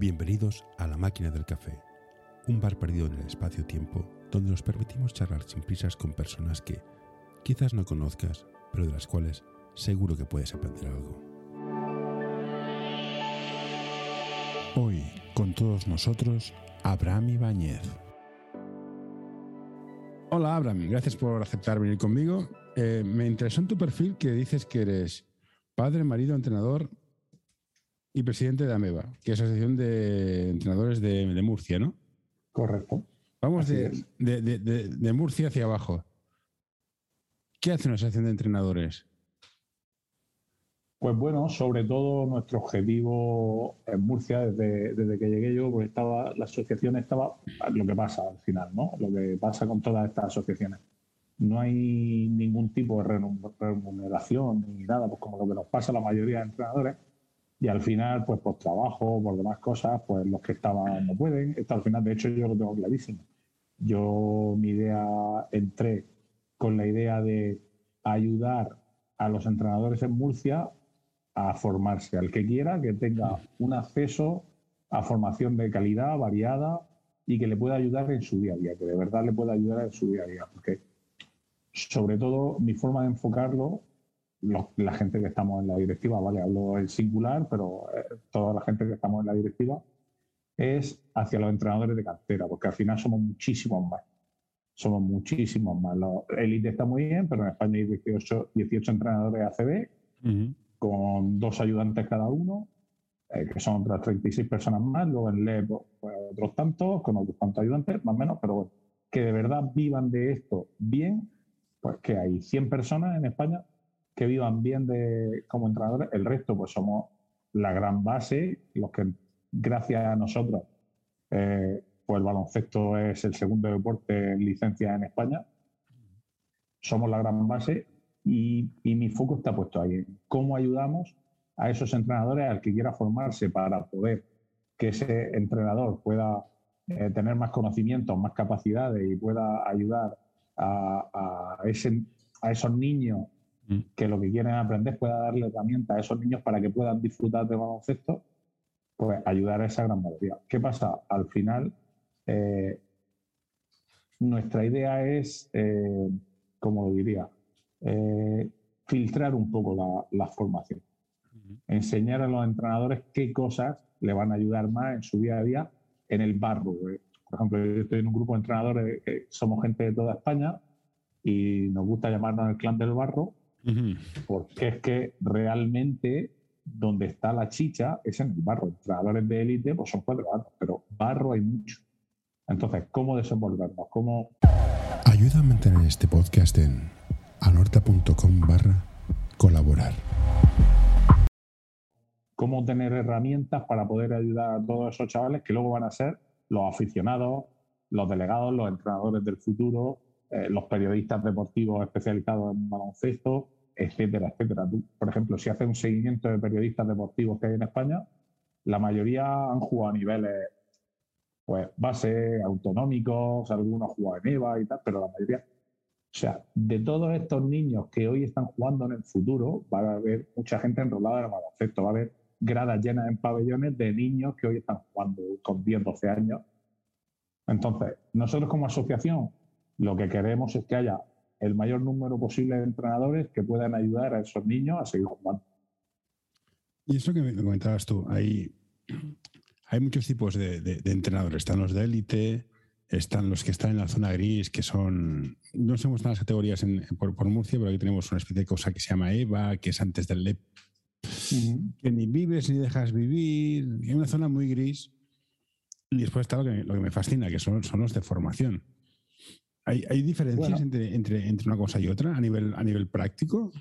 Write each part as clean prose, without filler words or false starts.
Bienvenidos a La Máquina del Café, un bar perdido en el espacio-tiempo donde nos permitimos charlar sin prisas con personas que quizás no conozcas, pero de las cuales seguro que puedes aprender algo. Hoy, con todos nosotros, Abraham Ibáñez. Hola Abraham, gracias por aceptar venir conmigo. Me interesó en tu perfil que dices que eres padre, marido, entrenador y presidente de AMEBA, que es la Asociación de Entrenadores de Murcia, ¿no? Correcto. Vamos de Murcia hacia abajo. ¿Qué hace una asociación de entrenadores? Pues bueno, sobre todo nuestro objetivo en Murcia, desde que llegué yo, porque la asociación estaba... Lo que pasa al final, ¿no? Lo que pasa con todas estas asociaciones. No hay ningún tipo de remuneración ni nada, pues como lo que nos pasa a la mayoría de entrenadores. Y al final, pues por trabajo, por demás cosas, pues los que estaban no pueden. Esto al final, de hecho, yo lo tengo clarísimo. Yo, mi idea, entré con la idea de ayudar a los entrenadores en Murcia a formarse. Al que quiera, que tenga un acceso a formación de calidad, variada, y que le pueda ayudar en su día a día, que de verdad le pueda ayudar en su día a día. Porque, sobre todo, mi forma de enfocarlo... La gente que estamos en la directiva, vale, hablo en singular, pero toda la gente que estamos en la directiva es hacia los entrenadores de cantera, porque al final somos muchísimos más. Somos muchísimos más. La élite está muy bien, pero en España hay 18 entrenadores ACB, uh-huh, con 2 ayudantes cada uno, que son otras 36 personas más, luego en LEP pues, otros tantos ayudantes, más o menos, pero bueno, que de verdad vivan de esto bien, pues que hay 100 personas en España que vivan bien como entrenadores. El resto, pues somos la gran base, los que gracias a nosotros, pues el baloncesto es el segundo deporte en licencia en España, somos la gran base y mi foco está puesto ahí, en cómo ayudamos a esos entrenadores, al que quiera formarse para poder que ese entrenador pueda tener más conocimientos, más capacidades y pueda ayudar a esos niños que lo que quieren aprender, pueda darle herramientas a esos niños para que puedan disfrutar de baloncesto, pues ayudar a esa gran mayoría. ¿Qué pasa? Al final, nuestra idea es, como lo diría, filtrar un poco la formación. Uh-huh. Enseñar a los entrenadores qué cosas le van a ayudar más en su día a día en el barro. Por ejemplo, yo estoy en un grupo de entrenadores que somos gente de toda España y nos gusta llamarnos el Clan del Barro, porque es que realmente donde está la chicha es en el barro. Entrenadores de élite pues son 4 años, pero barro hay mucho. Entonces, ¿cómo desenvolvernos? ¿Cómo? Ayúdame a mantener este podcast en anorta.com/colaborar. ¿Cómo tener herramientas para poder ayudar a todos esos chavales que luego van a ser los aficionados, los delegados, los entrenadores del futuro, los periodistas deportivos especializados en baloncesto, etcétera, etcétera? Tú, por ejemplo, si haces un seguimiento de periodistas deportivos que hay en España, la mayoría han jugado a niveles pues base, autonómicos, algunos juegan en AMEBA y tal, pero la mayoría... O sea, de todos estos niños que hoy están jugando en el futuro, va a haber mucha gente enrolada en el baloncesto, va a haber gradas llenas en pabellones de niños que hoy están jugando con 10, 12 años. Entonces, nosotros como asociación, lo que queremos es que haya el mayor número posible de entrenadores que puedan ayudar a esos niños a seguir jugando. Y eso que me comentabas tú, hay muchos tipos de entrenadores. Están los de élite, están los que están en la zona gris, que son... No sé cómo están las categorías por Murcia, pero aquí tenemos una especie de cosa que se llama EVA, que es antes del LEP, que ni vives ni dejas vivir. Es una zona muy gris. Y después está lo que me fascina, que son los de formación. ¿Hay diferencias entre una cosa y otra a nivel práctico?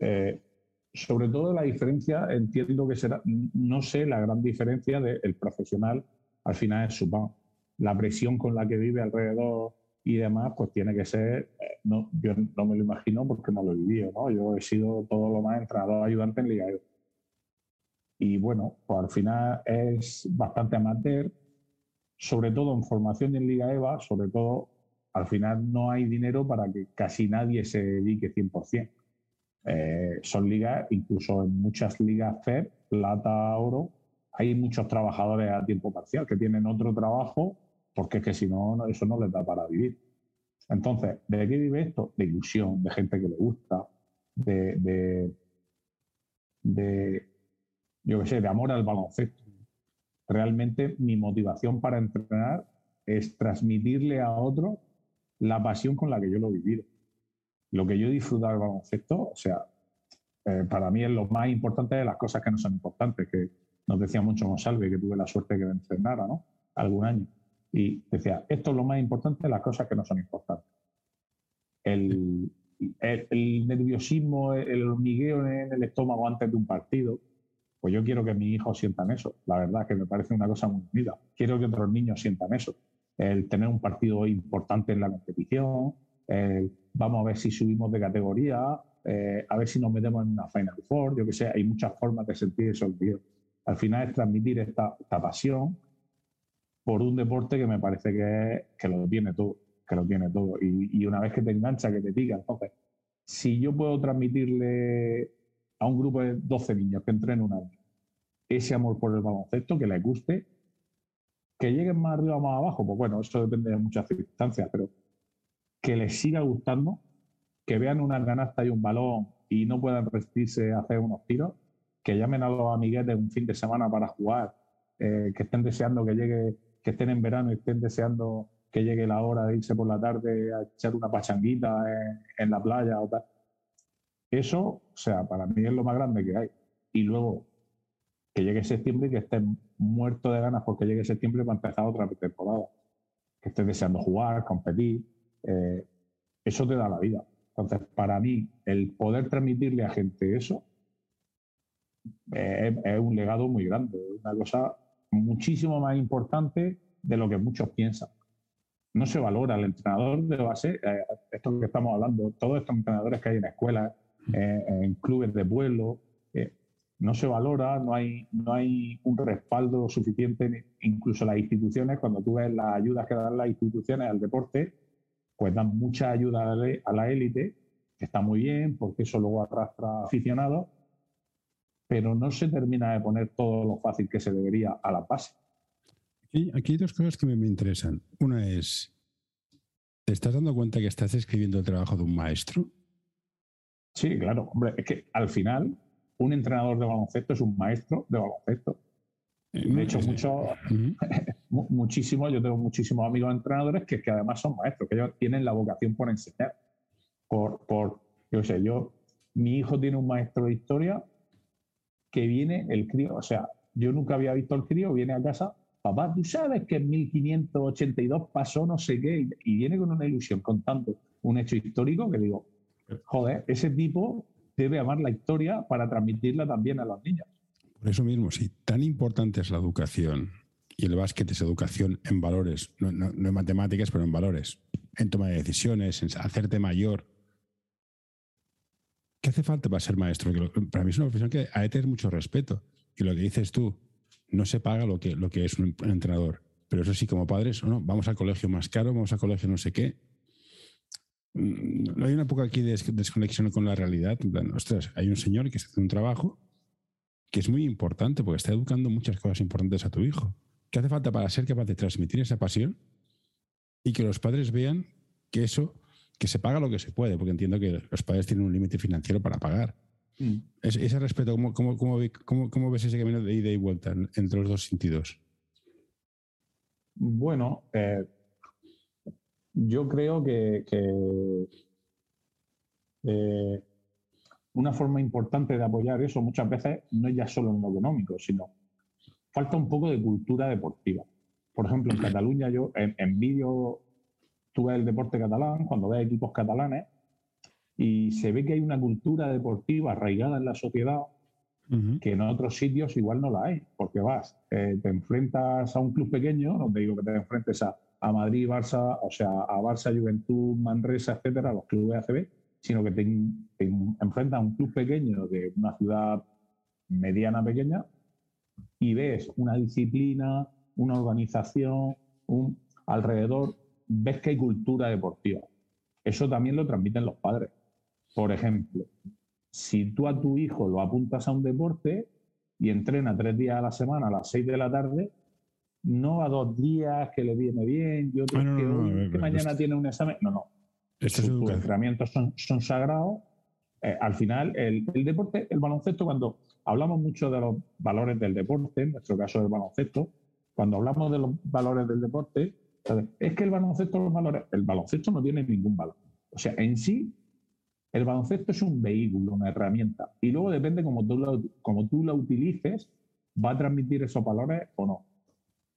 Sobre todo la diferencia, entiendo que será, no sé la gran diferencia del profesional, al final es su pan. La presión con la que vive alrededor y demás, pues tiene que ser, no, yo no me lo imagino porque no lo he vivido, ¿no? Yo he sido todo lo más entrenador ayudante en Liga. Y bueno, pues al final es bastante amateur, sobre todo en formación y en Liga EVA, sobre todo, al final no hay dinero para que casi nadie se dedique 100%. Son ligas, incluso en muchas ligas FEP, plata, oro, hay muchos trabajadores a tiempo parcial que tienen otro trabajo porque es que si no, eso no les da para vivir. Entonces, ¿de qué vive esto? De ilusión, de gente que le gusta, yo qué sé, de amor al baloncesto. Realmente mi motivación para entrenar es transmitirle a otro la pasión con la que yo lo he vivido. Lo que yo he disfrutado del baloncesto, o sea, para mí es lo más importante de las cosas que no son importantes, que nos decía mucho Monsalve, que tuve la suerte que me entrenara, ¿no? Algún año. Y decía, esto es lo más importante de las cosas que no son importantes. El nerviosismo, el hormigueo en el estómago antes de un partido, pues yo quiero que mis hijos sientan eso. La verdad que me parece una cosa muy bonita. Quiero que otros niños sientan eso. El tener un partido importante en la competición, el vamos a ver si subimos de categoría, a ver si nos metemos en una Final Four, yo que sé, hay muchas formas de sentir eso. Al final es transmitir esta pasión por un deporte que me parece que lo tiene todo, y una vez que te engancha, que te pica. Entonces, si yo puedo transmitirle a un grupo de 12 niños que entrenen un año ese amor por el baloncesto, que les guste, que lleguen más arriba o más abajo, pues bueno, eso depende de muchas circunstancias, pero que les siga gustando, que vean una canasta y un balón y no puedan resistirse a hacer unos tiros, que llamen a los amiguetes un fin de semana para jugar, que estén deseando que llegue, que estén en verano y estén deseando que llegue la hora de irse por la tarde a echar una pachanguita en la playa o tal. Eso, o sea, para mí es lo más grande que hay. Y luego, que llegue septiembre y que estén muertos de ganas porque llegue septiembre para empezar otra temporada. Que estés deseando jugar, competir. Eso te da la vida. Entonces, para mí, el poder transmitirle a gente eso es un legado muy grande. Es una cosa muchísimo más importante de lo que muchos piensan. No se valora el entrenador de base. Esto que estamos hablando, todos estos entrenadores que hay en escuelas, en clubes de pueblo, no se valora, no hay un respaldo suficiente. Incluso las instituciones, cuando tú ves las ayudas que dan las instituciones al deporte, pues dan mucha ayuda a la élite, que está muy bien, porque eso luego arrastra aficionados, pero no se termina de poner todo lo fácil que se debería a la base. Aquí hay dos cosas que me interesan. Una es, ¿te estás dando cuenta que estás escribiendo el trabajo de un maestro? Sí, claro. Hombre, es que al final, un entrenador de baloncesto es un maestro de baloncesto. De hecho, muchísimo, yo tengo muchísimos amigos entrenadores que además son maestros, que ellos tienen la vocación por enseñar. Mi hijo tiene un maestro de historia que viene el crío, o sea, yo nunca había visto al crío, viene a casa, papá, tú sabes que en 1582 pasó no sé qué, y viene con una ilusión contando un hecho histórico que digo, joder, ese tipo debe amar la historia para transmitirla también a los niños. Por eso mismo, si tan importante es la educación, y el básquet es educación en valores, no en matemáticas, pero en valores, en toma de decisiones, en hacerte mayor, ¿qué hace falta para ser maestro? Para mí es una profesión que hay que tener mucho respeto. Y lo que dices tú, no se paga lo que es un entrenador. Pero eso sí, como padres, no, vamos al colegio más caro, vamos al colegio no sé qué. Hay una poco aquí de desconexión con la realidad. En plan, ostras, hay un señor que se hace un trabajo que es muy importante porque está educando muchas cosas importantes a tu hijo. ¿Qué hace falta para ser capaz de transmitir esa pasión y que los padres vean que eso, que se paga lo que se puede? Porque entiendo que los padres tienen un límite financiero para pagar. Mm. Ese respeto, ¿cómo ves ese camino de ida y vuelta entre los dos sentidos? Bueno, yo creo que una forma importante de apoyar eso muchas veces no es ya solo en lo económico, sino falta un poco de cultura deportiva. Por ejemplo, en Cataluña yo en vídeo tú ves el deporte catalán, cuando ves equipos catalanes y se ve que hay una cultura deportiva arraigada en la sociedad que en otros sitios igual no la hay, porque vas, te enfrentas a un club pequeño, no te digo que te enfrentes a Madrid, Barça, o sea, a Barça, Juventud, Manresa, etcétera, los clubes ACB, sino que te enfrentas a un club pequeño de una ciudad mediana pequeña y ves una disciplina, una organización, alrededor, ves que hay cultura deportiva. Eso también lo transmiten los padres. Por ejemplo, si tú a tu hijo lo apuntas a un deporte, y entrena 3 días a la semana a las 6 de la tarde, no a 2 días que le viene bien y otro que mañana tiene un examen. No. Sus entrenamientos son sagrados. Al final, el deporte, el baloncesto, cuando hablamos mucho de los valores del deporte, en nuestro caso el baloncesto, cuando hablamos de los valores del deporte, es que el baloncesto, el baloncesto no tiene ningún valor. O sea, en sí, el baloncesto es un vehículo, una herramienta. Y luego depende cómo tú la utilices, va a transmitir esos valores o no.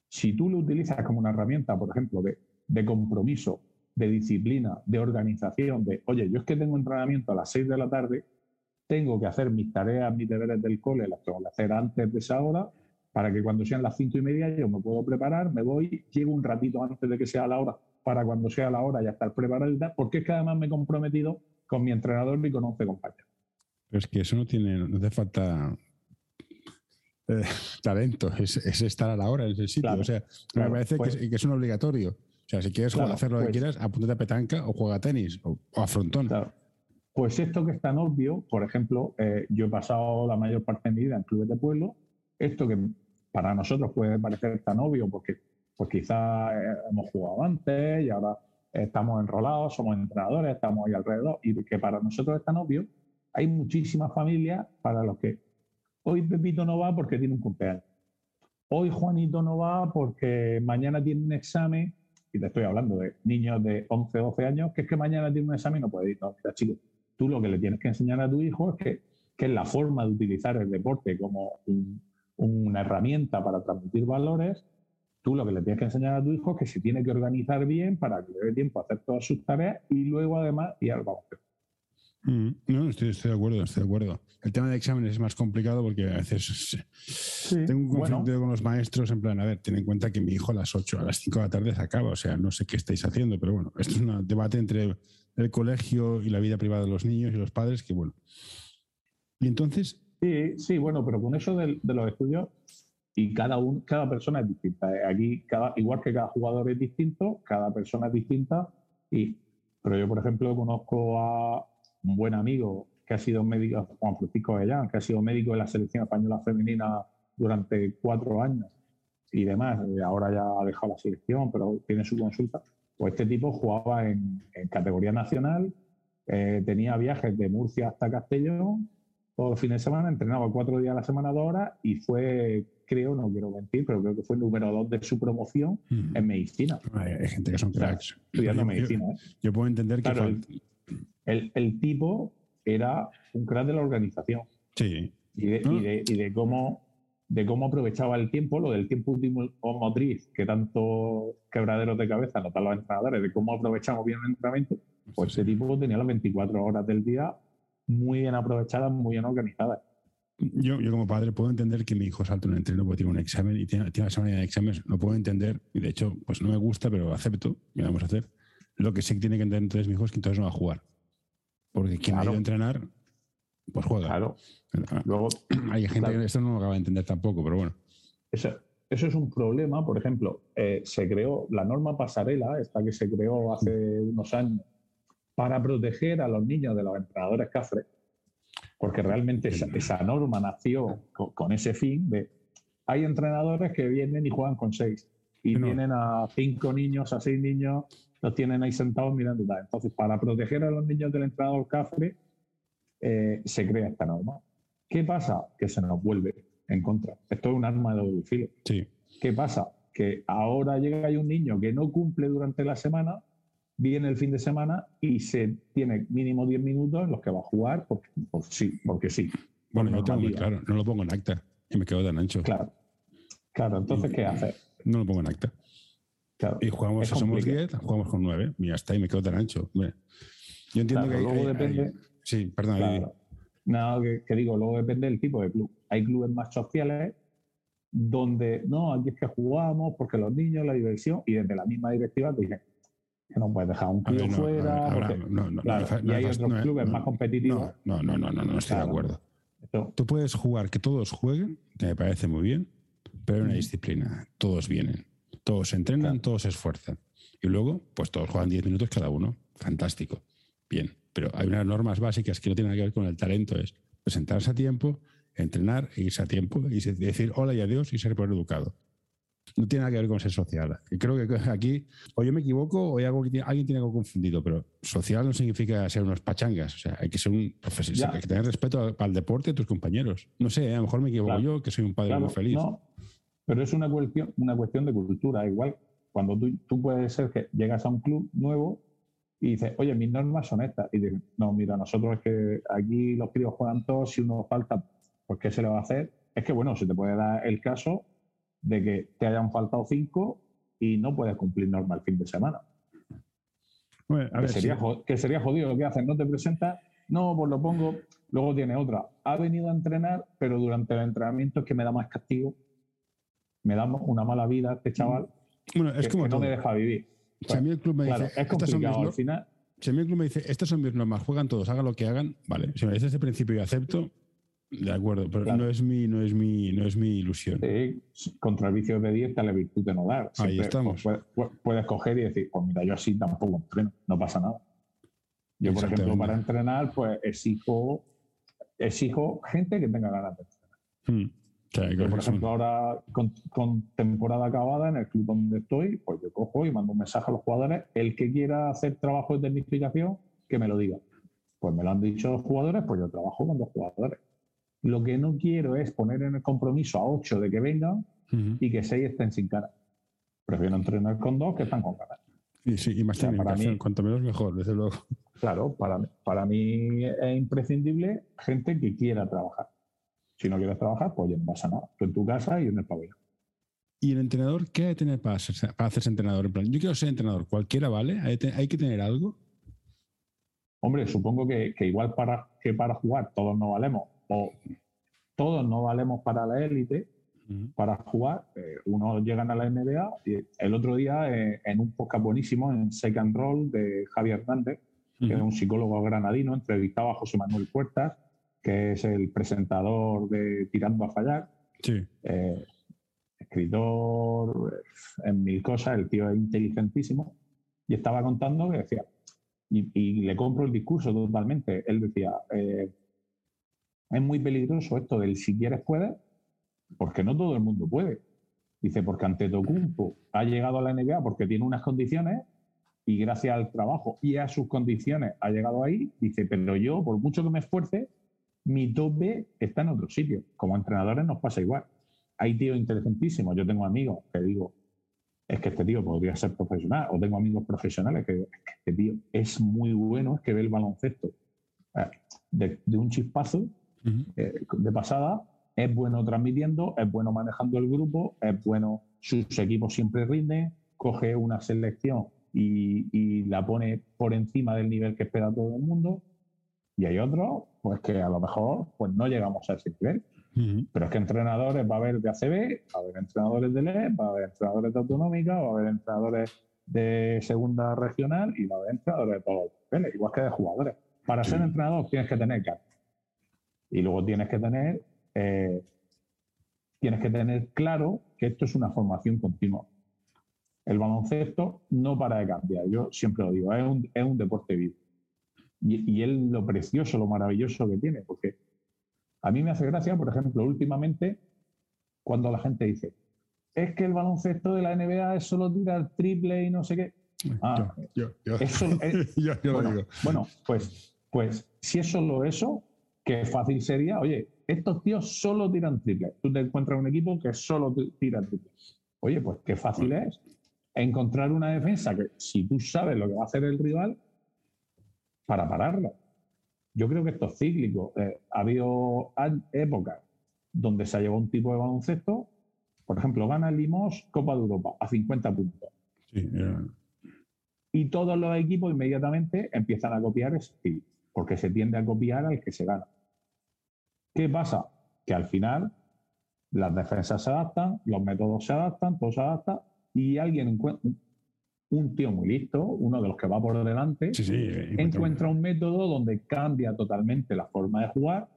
Si tú lo utilizas como una herramienta, por ejemplo, de compromiso, de disciplina, de organización, de, oye, yo es que tengo entrenamiento a las 6 de la tarde, tengo que hacer mis tareas, mis deberes del cole, las tengo que hacer antes de esa hora, para que cuando sean las 5:30 yo me puedo preparar, me voy, llego un ratito antes de que sea la hora, para cuando sea la hora ya estar preparado y tal, porque es que además me he comprometido con mi entrenador y con 11 compañeros. Pero es que eso no hace falta talento, es estar a la hora, es el sitio. Claro, o sea, claro, me parece que es un obligatorio. O sea, si quieres hacer lo que quieras, apúntate a petanca o juega a tenis o a frontón. Claro. Pues esto que es tan obvio, por ejemplo, yo he pasado la mayor parte de mi vida en clubes de pueblo, esto que para nosotros puede parecer tan obvio porque pues quizás hemos jugado antes y ahora estamos enrolados, somos entrenadores, estamos ahí alrededor, y que para nosotros es tan obvio, hay muchísimas familias para los que hoy Pepito no va porque tiene un cumpleaños, hoy Juanito no va porque mañana tiene un examen, y te estoy hablando de niños de 11, 12 años, que es que mañana tiene un examen y no puede ir. No, mira, chicos, tú lo que le tienes que enseñar a tu hijo es que la forma de utilizar el deporte como una herramienta para transmitir valores. Tú lo que le tienes que enseñar a tu hijo es que se tiene que organizar bien para que le dé tiempo a hacer todas sus tareas y luego, además, ir al baloncesto. No, estoy de acuerdo. El tema de exámenes es más complicado porque a veces tengo un conflicto con los maestros en plan, a ver, ten en cuenta que mi hijo a las 8, a las 5 de la tarde se acaba, o sea, no sé qué estáis haciendo, pero bueno, esto es un debate entre el colegio y la vida privada de los niños y los padres que, bueno. Y entonces... Sí, bueno, pero con eso de los estudios... Y cada persona es distinta. Aquí, igual que cada jugador es distinto, cada persona es distinta. Pero yo, por ejemplo, conozco a un buen amigo que ha sido médico, Juan Francisco Bellán, que ha sido médico de la selección española femenina durante 4 años y demás. Ahora ya ha dejado la selección, pero tiene su consulta. Pues este tipo jugaba en categoría nacional, tenía viajes de Murcia hasta Castellón, todos los fines de semana, entrenaba 4 días a la semana, 2 horas, y fue... Creo, no quiero mentir, pero creo que fue el número 2 de su promoción en medicina. Hay gente que son cracks. Estudiando medicina. Yo puedo entender que... Claro, el tipo era un crack de la organización. Sí. Y de cómo aprovechaba el tiempo, lo del tiempo último motriz, que tanto quebraderos de cabeza notan los entrenadores, de cómo aprovechamos bien el entrenamiento, pues ese tipo tenía las 24 horas del día muy bien aprovechadas, muy bien organizadas. Yo como padre puedo entender que mi hijo salta un entreno porque tiene un examen y tiene la semana de exámenes, lo puedo entender y de hecho pues no me gusta pero acepto, y lo vamos a hacer. Lo que sí que tiene que entender entonces mi hijo es que entonces no va a jugar porque quien ha ido a entrenar pues juega. Claro. Luego, hay gente que esto no lo acaba de entender tampoco, pero bueno. Eso es un problema, por ejemplo, se creó la norma pasarela, esta que se creó hace unos años para proteger a los niños de los entrenadores cafres. Porque realmente esa norma nació con ese fin de... Hay entrenadores que vienen y juegan con 6 y tienen a 5 niños, a 6 niños, los tienen ahí sentados mirando. Entonces, para proteger a los niños del entrenador cafre, se crea esta norma. ¿Qué pasa? Que se nos vuelve en contra. Esto es un arma de doble filo. Sí. ¿Qué pasa? Que ahora llega un niño que no cumple durante la semana... Viene el fin de semana y se tiene mínimo 10 minutos en los que va a jugar porque sí. Bueno, yo tengo muy claro, no lo pongo en acta y me quedo tan ancho. Claro, entonces, ¿qué haces? No lo pongo en acta. Claro, y jugamos, somos 10, jugamos con 9 y ya está, y me quedo tan ancho. Yo entiendo que luego depende. Sí, perdón. Claro. No, que digo, luego depende del tipo de club. Hay clubes más sociales donde, no, aquí es que jugamos porque los niños, la diversión, y desde la misma directiva te dicen, que no puedes dejar un club fuera. Y hay otros clubes más competitivos. No estoy de acuerdo. Tú puedes jugar, que todos jueguen, que me parece muy bien, pero hay una disciplina. Todos vienen, todos se entrenan, todos se esfuerzan. Y luego, pues todos juegan 10 minutos cada uno. Fantástico. Bien. Pero hay unas normas básicas que no tienen nada que ver con el talento. Es presentarse a tiempo, entrenar, irse a tiempo, y decir hola y adiós y ser educado. No tiene nada que ver con ser social. Y creo que aquí, o yo me equivoco, o hay algo que alguien tiene algo confundido, pero social no significa ser unos pachangas. O sea, hay que ser un profesional, hay que tener respeto al deporte y a tus compañeros. No sé, a lo mejor me equivoco yo, que soy un padre muy feliz. No, pero es una cuestión de cultura. Igual, cuando tú puedes ser que llegas a un club nuevo y dices, oye, mis normas son estas. Y dices, no, mira, nosotros es que aquí los críos juegan todos, si uno falta, pues ¿qué se le va a hacer? Es que, bueno, se te puede dar el caso de que te hayan faltado 5 y no puedes cumplir norma el fin de semana. Bueno, a ver, que sería jodido lo que hacen. No te presentas, no, pues lo pongo. Luego tiene otra. Ha venido a entrenar, pero durante el entrenamiento es que me da más castigo. Me da una mala vida este chaval. Bueno, es que, como que no me deja vivir. O sea, si a mí el club me dice, es complicado al final. Si a mí el club me dice, estas son mis normas, juegan todos, hagan lo que hagan, vale. Si me dices desde el principio y acepto, de acuerdo, pero no es mi ilusión. Sí, contra el vicio de dieta, la virtud de no dar. Ahí estamos. Puedes coger y decir, pues mira, yo así tampoco entreno, no pasa nada. Yo, por ejemplo, para entrenar, pues exijo gente que tenga ganas de entrenar. Claro, yo, por ejemplo, ahora con temporada acabada en el club donde estoy, pues yo cojo y mando un mensaje a los jugadores. El que quiera hacer trabajo de tecnificación, que me lo diga. Pues me lo han dicho los jugadores, pues yo trabajo con los jugadores. Lo que no quiero es poner en el compromiso a 8 de que vengan y que 6 estén sin cara. Prefiero entrenar con 2 que están con cara. Sí, y más tienen razón. Cuanto menos mejor, desde luego. Claro, para mí es imprescindible gente que quiera trabajar. Si no quieres trabajar, pues ya no pasa nada. Tú en tu casa y en el pabellón. ¿Y el entrenador qué ha de tener para hacerse entrenador? En plan, yo quiero ser entrenador, cualquiera vale, hay que tener algo. Hombre, supongo que igual para jugar todos no valemos. O todos no valemos para la élite, para jugar. Unos llegan a la NBA y el otro día en un podcast buenísimo en Second Roll de Javier Hernández, que es un psicólogo granadino, entrevistaba a José Manuel Puertas, que es el presentador de Tirando a Fallar, escritor en mil cosas, el tío es inteligentísimo, y estaba contando que decía, y le compro el discurso totalmente, él decía... es muy peligroso esto del si quieres puedes, porque no todo el mundo puede. Dice, porque Antetokounmpo ha llegado a la NBA porque tiene unas condiciones y gracias al trabajo y a sus condiciones ha llegado ahí. Dice, pero yo, por mucho que me esfuerce, mi tope está en otro sitio. Como entrenadores nos pasa igual. Hay tíos inteligentísimos. Yo tengo amigos que digo, es que este tío podría ser profesional. O tengo amigos profesionales que digo, es que este tío es muy bueno, es que ve el baloncesto de un chispazo. De pasada, es bueno transmitiendo, es bueno manejando el grupo, es bueno, sus equipos siempre rinden, coge una selección y la pone por encima del nivel que espera todo el mundo, y hay otros pues que a lo mejor pues no llegamos a ese nivel, pero es que entrenadores va a haber de ACB, va a haber entrenadores de LEB, va a haber entrenadores de Autonómica, va a haber entrenadores de Segunda Regional y va a haber entrenadores de todos los niveles, igual que de jugadores. Para ser entrenador tienes que tener cargo. Y luego tienes que tener claro que esto es una formación continua. El baloncesto no para de cambiar. Yo siempre lo digo, es un deporte vivo. Y es lo precioso, lo maravilloso que tiene. Porque a mí me hace gracia, por ejemplo, últimamente, cuando la gente dice, es que el baloncesto de la NBA es solo tirar triple y no sé qué. Ah, yo bueno, lo digo. Bueno, pues si es solo eso... Qué fácil sería, oye, estos tíos solo tiran triples. Tú te encuentras un equipo que solo tira triples. Oye, pues qué fácil es encontrar una defensa que, si tú sabes lo que va a hacer el rival, para pararlo. Yo creo que esto es cíclico. Ha habido épocas donde se ha llevado un tipo de baloncesto. Por ejemplo, gana el Limón Copa de Europa a 50 puntos. Sí, y todos los equipos inmediatamente empiezan a copiar ese estilo, porque se tiende a copiar al que se gana. ¿Qué pasa? Que al final las defensas se adaptan, los métodos se adaptan, todo se adapta, y alguien encuentra, un tío muy listo, uno de los que va por delante, encuentra un método donde cambia totalmente la forma de jugar,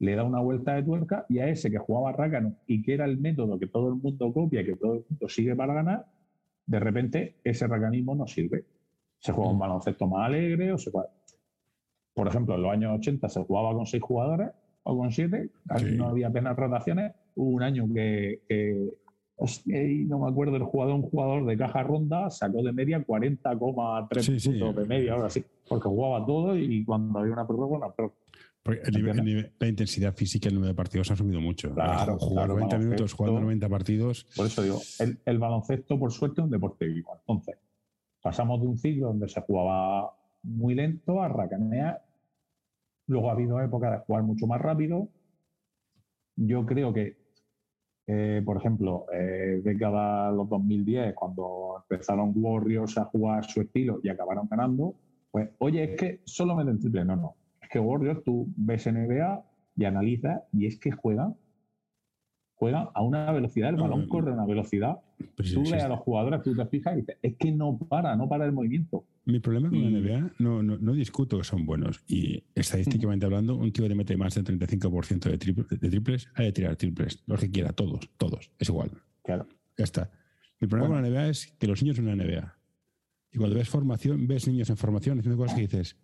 le da una vuelta de tuerca, y a ese que jugaba rácano y que era el método que todo el mundo copia, que todo el mundo sigue para ganar, de repente ese racanismo no sirve. Se juega un baloncesto más alegre, o se juega... Por ejemplo, en los años 80 se jugaba con 6 jugadores, o con 7, sí. No había apenas rotaciones. Hubo un año que no me acuerdo el jugador, un jugador de caja ronda sacó de media 40,3 puntos de media, ahora sí, porque jugaba todo y cuando había una prueba, bueno, pero la intensidad física en el número de partidos ha subido mucho. Claro, jugar 90 minutos, jugando 90 partidos. Por eso digo, el baloncesto, por suerte, es un deporte vivo. Entonces, pasamos de un ciclo donde se jugaba muy lento a racanear. Luego ha habido época de jugar mucho más rápido. Yo creo que, por ejemplo, década de los 2010, cuando empezaron Warriors a jugar su estilo y acabaron ganando, pues, oye, es que solo meten triple. No. Es que Warriors, tú ves NBA y analizas, y es que juegan a una velocidad, el balón corre a una velocidad. Pues tú ves a los jugadores, tú te fijas y dices, es que no para el movimiento. Mi problema con la NBA, no discuto que son buenos. Y estadísticamente hablando, un tío que te mete más del 35% de triples, hay que tirar triples, los que quiera, todos, es igual. Claro. Ya está. Mi problema con la NBA es que los niños son una NBA. Y cuando ves formación, ves niños en formación haciendo cosas que dices,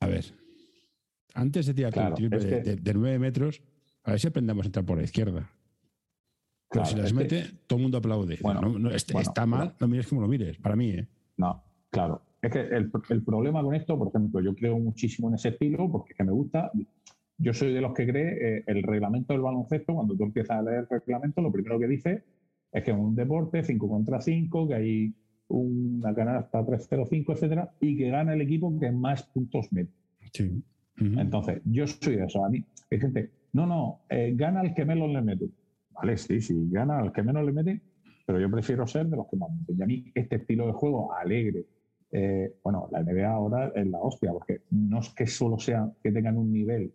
a ver, antes se tirar con triple de 9 metros, a ver si aprendamos a entrar por la izquierda. Claro, si las mete, todo el mundo aplaude. Bueno, está mal, no mires como lo mires, para mí. No, claro. Es que el problema con esto, por ejemplo, yo creo muchísimo en ese estilo porque es que me gusta. Yo soy de los que cree el reglamento del baloncesto. Cuando tú empiezas a leer el reglamento, lo primero que dice es que es un deporte 5 contra 5, que hay una canasta 3-0-5, etcétera, y que gana el equipo que más puntos mete. Sí. Uh-huh. Entonces, yo soy de eso. A mí hay gente, gana el que menos le mete. Vale, sí, gana al que menos le mete, pero yo prefiero ser de los que más meten. Y a mí este estilo de juego alegre, la NBA ahora es la hostia, porque no es que solo sea que tengan un nivel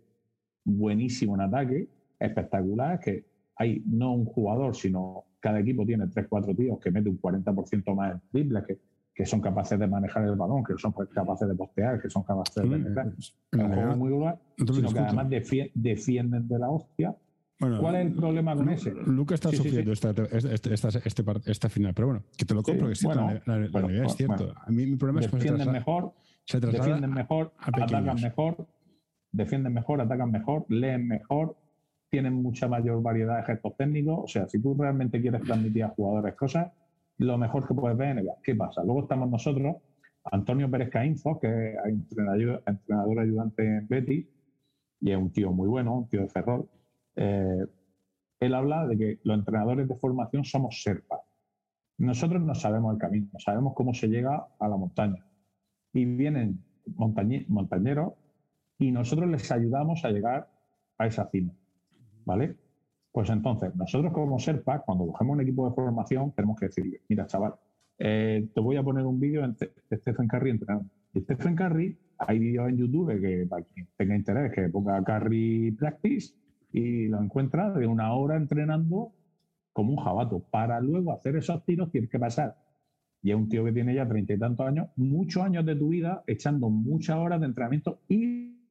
buenísimo en ataque, espectacular, es que hay no un jugador, sino cada equipo tiene 3-4 tíos que meten un 40% más en triples, que son capaces de manejar el balón, que son capaces de postear, que son capaces de penetrar. Es muy global, sino que además defienden de la hostia. Bueno, ¿cuál es el problema con ese? Luca está sufriendo esta final, pero bueno, que te lo compro, sí, que es cierto, la idea es cierto. Bueno, a mí mi problema es que defienden mejor, atacan mejor, atacan mejor, leen mejor, tienen mucha mayor variedad de gestos técnicos. O sea, si tú realmente quieres transmitir a jugadores cosas, lo mejor que puedes ver en NBA. ¿Qué pasa? Luego estamos nosotros, Antonio Pérez Caínfo, que es entrenador ayudante en Betty, y es un tío muy bueno, un tío de Ferrol. Él habla de que los entrenadores de formación somos serpas. Nosotros no sabemos el camino, sabemos cómo se llega a la montaña. Y vienen montañeros y nosotros les ayudamos a llegar a esa cima. ¿Vale? Pues entonces, nosotros como serpas, cuando cogemos un equipo de formación, tenemos que decirle, mira, chaval, te voy a poner un vídeo de Stephen Curry entrenando. Y Stephen Curry, hay vídeos en YouTube que para quien tenga interés, que ponga Curry Practice, y lo encuentra de una hora entrenando como un jabato, para luego hacer esos tiros tienes que pasar. Y es un tío que tiene ya 30 y tantos años, muchos años de tu vida echando muchas horas de entrenamiento y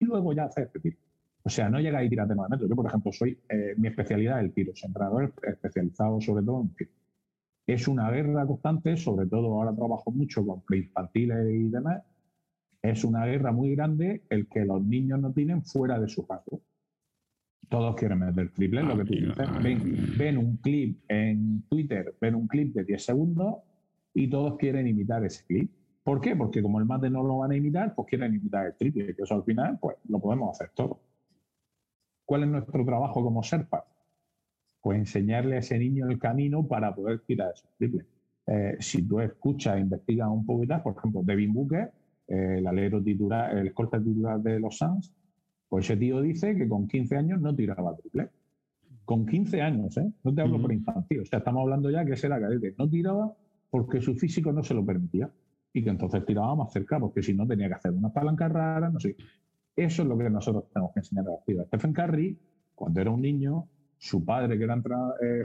luego ya hacer este tiro. O sea, no llega y tiras de 9 metros. Yo, por ejemplo, soy mi especialidad es el tiro. Soy entrenador especializado sobre todo en tiro. Es una guerra constante, sobre todo ahora trabajo mucho con preinfantiles y demás. Es una guerra muy grande el que los niños no tienen fuera de su casa. Todos quieren meter triple, lo que tú dices. Ven un clip en Twitter, ven un clip de 10 segundos y todos quieren imitar ese clip. ¿Por qué? Porque como el mate no lo van a imitar, pues quieren imitar el triple, que eso al final pues lo podemos hacer todos. ¿Cuál es nuestro trabajo como serpa? Pues enseñarle a ese niño el camino para poder tirar esos triples. Si tú escuchas e investigas un poquito, por ejemplo, Devin Booker, el escolta titular de Los Sans, pues ese tío dice que con 15 años no tiraba triple. Con 15 años, ¿eh? No te hablo por infantil. O sea, estamos hablando ya que ese era cadete. No tiraba porque su físico no se lo permitía. Y que entonces tiraba más cerca porque si no tenía que hacer unas palancas raras, no sé. Eso es lo que nosotros tenemos que enseñar a los tíos. Stephen Curry, cuando era un niño, su padre, que era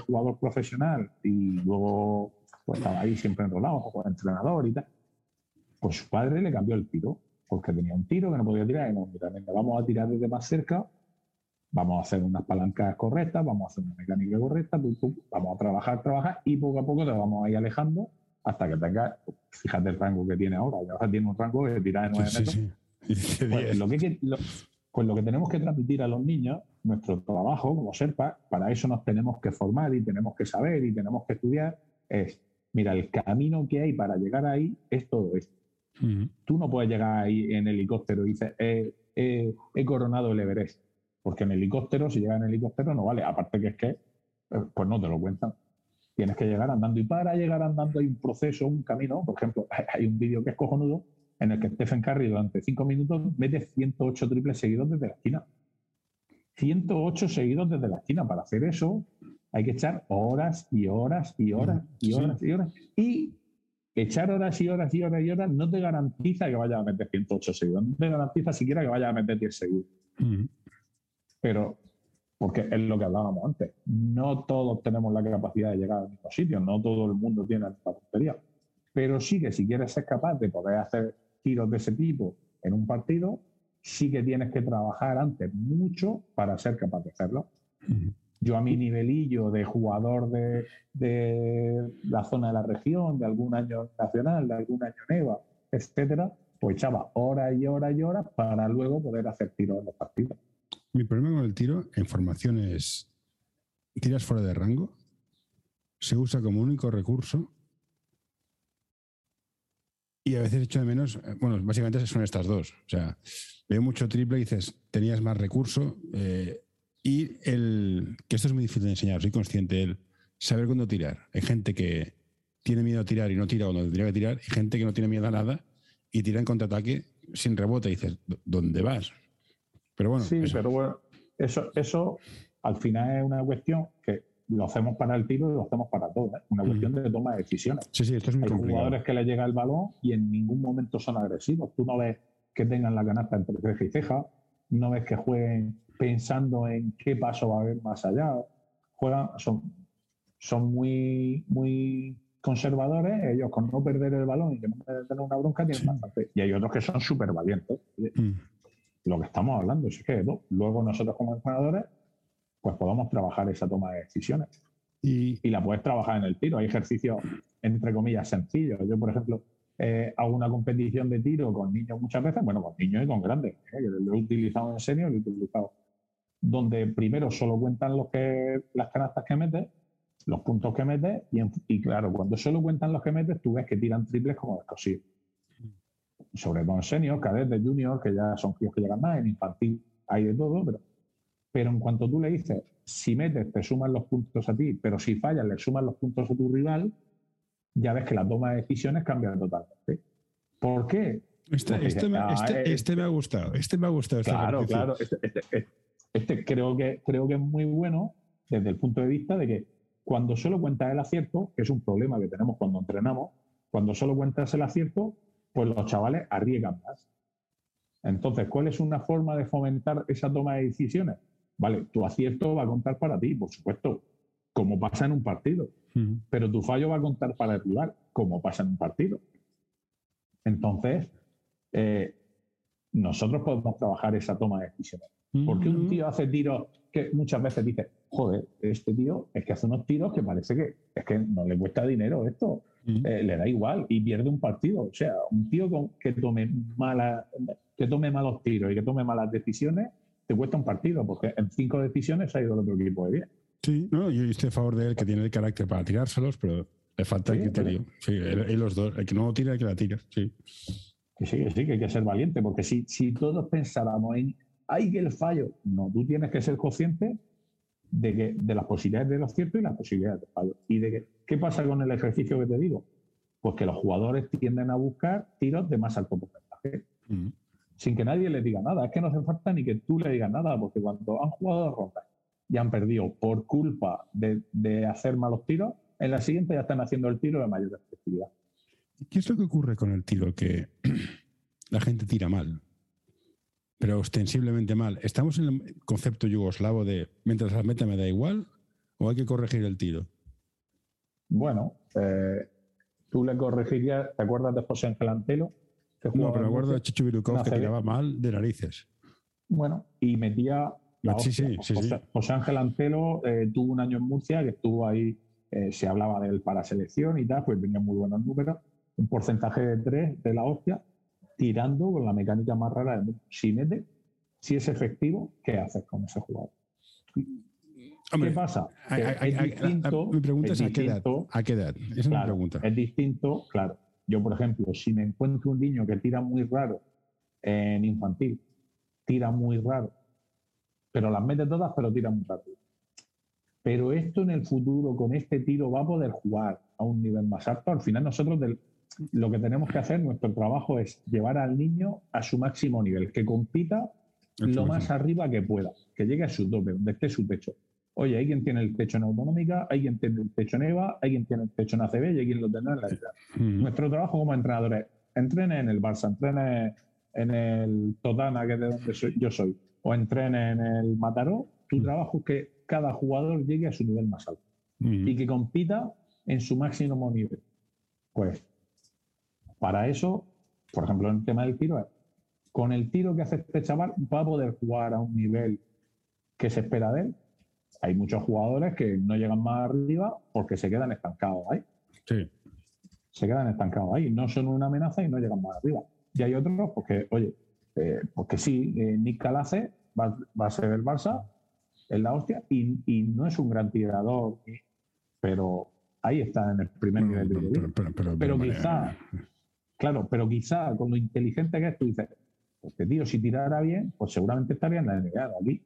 jugador profesional y luego pues, estaba ahí siempre enrolado como entrenador y tal, pues su padre le cambió el tiro. Porque tenía un tiro que no podía tirar, y no, mira, vamos a tirar desde más cerca, vamos a hacer unas palancas correctas, vamos a hacer una mecánica correcta, vamos a trabajar, y poco a poco te vamos a ir alejando hasta que tengas, fíjate el rango que tiene ahora tiene un rango de tirar de 9 metros. Sí. Pues, Pues lo que tenemos que transmitir a los niños, nuestro trabajo como Sherpa, para eso nos tenemos que formar y tenemos que saber y tenemos que estudiar, es, mira, el camino que hay para llegar ahí es todo esto. Uh-huh. Tú no puedes llegar ahí en helicóptero y dices, he coronado el Everest, porque en helicóptero, si llegas en helicóptero no vale, aparte que es que, pues no te lo cuentan. Tienes que llegar andando, y para llegar andando hay un proceso, un camino. Por ejemplo, hay un vídeo que es cojonudo en el que Stephen Curry durante 5 minutos mete 108 triples seguidos desde la esquina. 108 seguidos desde la esquina. Para hacer eso hay que echar horas y horas y horas y horas, sí, y horas. Y echar horas y horas y horas y horas no te garantiza que vayas a meter 108 seguidos. No te garantiza siquiera que vayas a meter 10 seguidos. Uh-huh. Pero... porque es lo que hablábamos antes. No todos tenemos la capacidad de llegar al mismo sitio. No todo el mundo tiene esta puntería. Pero sí que si quieres ser capaz de poder hacer tiros de ese tipo en un partido, sí que tienes que trabajar antes mucho para ser capaz de hacerlo. Yo a mi nivelillo de jugador de la zona de la región, de algún año nacional, de algún año NEVA, etcétera, pues echaba horas y horas y horas para luego poder hacer tiros en los partidos. Mi problema con el tiro en formación es: tiras fuera de rango, se usa como único recurso y a veces echo de menos, bueno, básicamente son estas dos. O sea, veo mucho triple y dices, tenías más recurso, y el que esto es muy difícil de enseñar, soy consciente de él, saber cuándo tirar. Hay gente que tiene miedo a tirar y no tira cuando tendría que tirar, hay gente que no tiene miedo a nada y tira en contraataque sin rebote y dices, ¿dónde vas? Pero bueno, sí, eso. Pero bueno, eso al final es una cuestión que lo hacemos para el tiro y lo hacemos para todo, ¿eh? Una cuestión de toma de decisiones. Sí, sí, esto es muy complicado. Hay jugadores que les llega el balón y en ningún momento son agresivos. Tú no ves que tengan la canasta entre ceja y ceja, no ves que jueguen pensando en qué paso va a haber más allá. Juegan, son muy, muy conservadores. Ellos, con no perder el balón y que no tener una bronca, tienen bastante. Y hay otros que son súper valientes. Lo que estamos hablando es que luego nosotros como entrenadores pues podamos trabajar esa toma de decisiones y la puedes trabajar en el tiro. Hay ejercicios entre comillas sencillos. Yo, por ejemplo, hago una competición de tiro con niños muchas veces, bueno, con niños y con grandes, lo he utilizado en serio, lo he utilizado, donde primero solo cuentan las canastas que metes, los puntos que metes, y claro, cuando solo cuentan los que metes, tú ves que tiran triples como descosidos. Sobre todo en senior, cadetes, junior, que ya son tíos que llegan más, en infantil hay de todo, pero en cuanto tú le dices, si metes te suman los puntos a ti, pero si fallas le suman los puntos a tu rival, ya ves que la toma de decisiones cambia totalmente. ¿Por qué? Este me ha gustado. Claro, claro. Este creo que es muy bueno desde el punto de vista de que cuando solo cuentas el acierto, que es un problema que tenemos cuando entrenamos, cuando solo cuentas el acierto, pues los chavales arriesgan más. Entonces, ¿cuál es una forma de fomentar esa toma de decisiones? Vale, tu acierto va a contar para ti, por supuesto, como pasa en un partido. Uh-huh. Pero tu fallo va a contar para el rival, como pasa en un partido. Entonces, nosotros podemos trabajar esa toma de decisiones. Uh-huh. Porque un tío hace tiros que muchas veces dices, joder, este tío es que hace unos tiros que parece que es que no le cuesta dinero esto. Le da igual y pierde un partido. O sea, un tío que tome malos tiros y que tome malas decisiones te cuesta un partido, porque en 5 decisiones ha ido el otro equipo de 10. Sí, no, yo estoy a favor de él, que tiene el carácter para tirárselos, pero le falta el criterio. Sí, él los dos, el que no tira, el que la tira. Sí. Sí, que hay que ser valiente, porque si todos pensáramos en ¡ay, que el fallo! No, tú tienes que ser consciente de las posibilidades de lo cierto y las posibilidades de fallo. Y de que, ¿qué pasa con el ejercicio que te digo? Pues que los jugadores tienden a buscar tiros de más alto porcentaje, sin que nadie les diga nada. Es que no hace falta ni que tú le digas nada, porque cuando han jugado a rondas y han perdido por culpa de hacer malos tiros, en la siguiente ya están haciendo el tiro de mayor efectividad. ¿Qué es lo que ocurre con el tiro? Que la gente tira mal, pero ostensiblemente mal. ¿Estamos en el concepto yugoslavo de mientras las meta me da igual, o hay que corregir el tiro? Bueno, tú le corregirías, ¿te acuerdas de José Ángel Antelo? No, pero me acuerdo de Chichu Birukov, que tiraba mal de narices. Bueno, y metía... Sí. José Ángel Antelo tuvo un año en Murcia, que estuvo ahí, se hablaba de él para selección y tal, pues tenía muy buenos números, un porcentaje de 3 de la hostia, tirando con la mecánica más rara del mundo. Si mete, Si es efectivo, ¿qué haces con ese jugador? Hombre, ¿qué pasa? Mi pregunta es a qué edad. Esa es mi pregunta. Es distinto, claro. Yo, por ejemplo, si me encuentro un niño que tira muy raro en infantil, tira muy raro, pero las mete todas, pero tira muy rápido. Pero esto en el futuro, con este tiro, va a poder jugar a un nivel más alto. Al final nosotros lo que tenemos que hacer, nuestro trabajo es llevar al niño a su máximo nivel, que compita lo más arriba que pueda, que llegue a su tope, donde esté su techo. Oye, hay quien tiene el techo en autonómica, hay quien tiene el techo en EVA, hay quien tiene el techo en ACB y hay quien lo tendrá en la liga. Nuestro trabajo como entrenadores, entrene en el Barça, entrene en el Totana, que es de donde yo soy, o entrene en el Mataró. Tu trabajo es que cada jugador llegue a su nivel más alto y que compita en su máximo nivel. Pues para eso, por ejemplo, en el tema del tiro, con el tiro que hace este chaval va a poder jugar a un nivel que se espera de él. Hay muchos jugadores que no llegan más arriba porque se quedan estancados ahí. Sí. Se quedan estancados ahí. No son una amenaza y no llegan más arriba. Y hay otros porque, oye, porque sí, Nick Calace va a ser el Barça en la hostia y no es un gran tirador, pero ahí está en el primer nivel de vida. Pero quizá, claro, pero quizá con lo inteligente que es, tú dices, porque tío, si tirara bien, pues seguramente estaría en la NBA de aquí.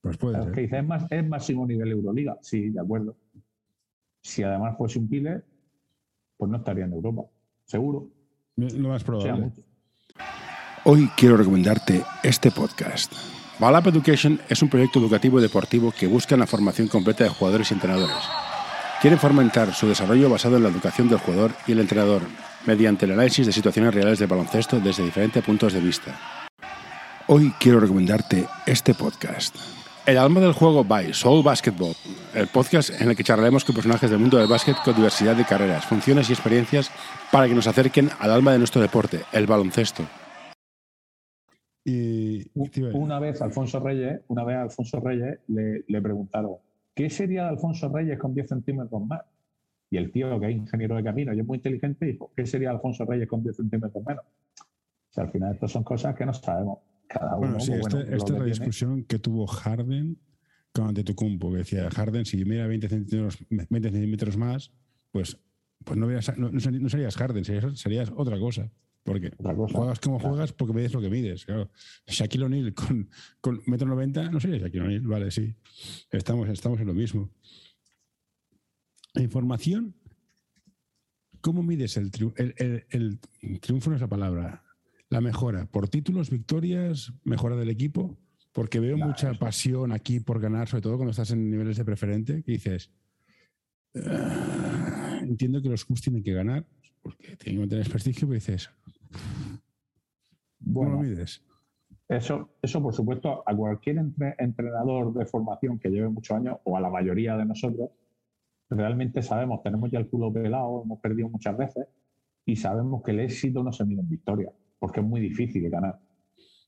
Pues puede ser. Que dice, es máximo nivel Euroliga. Sí, de acuerdo. Si además fuese un killer, pues no estaría en Europa. Seguro. Lo más probable. Hoy quiero recomendarte este podcast. Ball Up Education es un proyecto educativo y deportivo que busca la formación completa de jugadores y entrenadores. Quieren fomentar su desarrollo basado en la educación del jugador y el entrenador, mediante el análisis de situaciones reales de baloncesto desde diferentes puntos de vista. Hoy quiero recomendarte este podcast. El alma del juego by Soul Basketball, el podcast en el que charlaremos con personajes del mundo del básquet con diversidad de carreras, funciones y experiencias para que nos acerquen al alma de nuestro deporte, el baloncesto. Y una vez a Alfonso Reyes le preguntaron ¿qué sería de Alfonso Reyes con 10 centímetros más? Y el tío, que es ingeniero de camino y es muy inteligente, dijo, ¿qué sería de Alfonso Reyes con 10 centímetros menos? O sea, al final estas son cosas que no sabemos. Cada uno, sí, esta es la discusión que tuvo Harden con Antetokounmpo, que decía, Harden, si mira 20 centímetros más, pues no serías Harden, serías otra cosa. Porque juegas como juegas porque mides lo que mides. Claro. Shaquille O'Neal con 1,90 m no sería Shaquille O'Neal, vale, sí. Estamos en lo mismo. La información, ¿cómo mides el triunfo? No es la palabra. La mejora, por títulos, victorias, mejora del equipo, porque veo mucha pasión aquí por ganar, sobre todo cuando estás en niveles de preferente, que dices, entiendo que los Cubs tienen que ganar, porque tienen que tener prestigio, pero dices, bueno, ¿cómo lo mides? Eso, por supuesto, a cualquier entrenador de formación que lleve muchos años, o a la mayoría de nosotros, realmente sabemos, tenemos ya el culo pelado, hemos perdido muchas veces, y sabemos que el éxito no se mide en victoria. Porque es muy difícil ganar.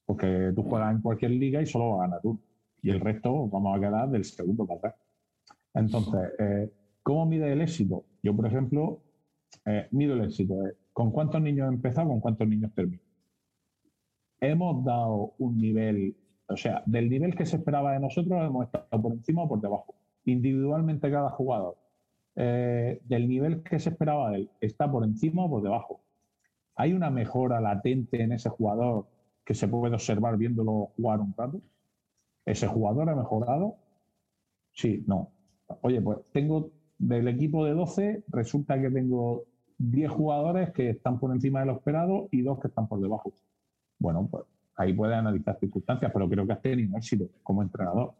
Porque tú juegas en cualquier liga y solo vas a ganar tú. Y el resto vamos a quedar del segundo para atrás. Entonces, ¿cómo mide el éxito? Yo, por ejemplo, mido el éxito. ¿Con cuántos niños he empezado? ¿Con cuántos niños termino? Hemos dado un nivel, o sea, del nivel que se esperaba de nosotros, hemos estado por encima o por debajo. Individualmente cada jugador. Del nivel que se esperaba de él, está por encima o por debajo. ¿Hay una mejora latente en ese jugador que se puede observar viéndolo jugar un rato? ¿Ese jugador ha mejorado? Sí, no. Oye, pues tengo del equipo de 12, resulta que tengo 10 jugadores que están por encima de lo esperado y 2 que están por debajo. Bueno, pues ahí puedes analizar circunstancias, pero creo que has tenido éxito como entrenador.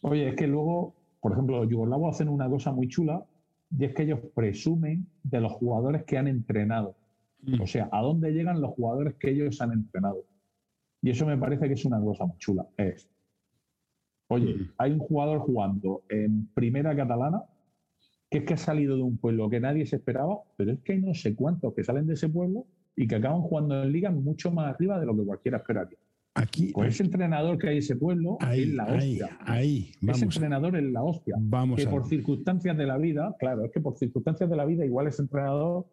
Oye, es que luego, por ejemplo, los yugoslavos hacen una cosa muy chula y es que ellos presumen de los jugadores que han entrenado. O sea, a dónde llegan los jugadores que ellos han entrenado. Y eso me parece que es una cosa muy chula. Es, oye, hay un jugador jugando en primera catalana que es que ha salido de un pueblo que nadie se esperaba, pero es que hay no sé cuántos que salen de ese pueblo y que acaban jugando en ligas mucho más arriba de lo que cualquiera esperaría. Con ese entrenador que hay en ese pueblo, es la hostia. Ese entrenador es la hostia. Que por circunstancias de la vida, claro, es que por circunstancias de la vida igual ese entrenador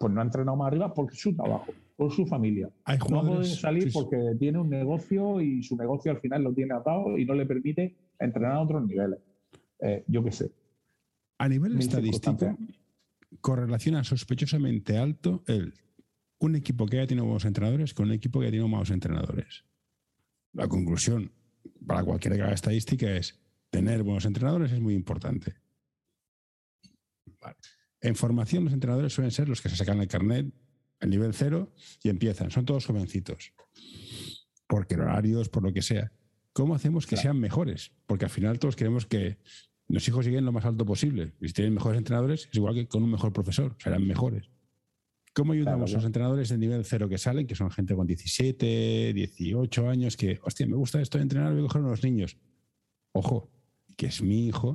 pues no ha entrenado más arriba porque es su trabajo. con su familia. No puede salir porque tiene un negocio y su negocio al final lo tiene atado y no le permite entrenar a otros niveles. Yo qué sé. A nivel estadístico, correlaciona sospechosamente alto un equipo que haya tenido buenos entrenadores con un equipo que haya tenido malos entrenadores. La conclusión para cualquiera que haga estadística es: tener buenos entrenadores es muy importante. Vale. En formación, los entrenadores suelen ser los que se sacan el carnet, el nivel cero, y empiezan. Son todos jovencitos. Porque horarios, por lo que sea. ¿Cómo hacemos que sean mejores? Porque al final todos queremos que los hijos lleguen lo más alto posible. Y si tienen mejores entrenadores, es igual que con un mejor profesor. Serán mejores. ¿Cómo ayudamos a los entrenadores del nivel cero que salen, que son gente con 17, 18 años, que, hostia, me gusta esto de entrenar, voy a coger unos niños? Ojo, que es mi hijo,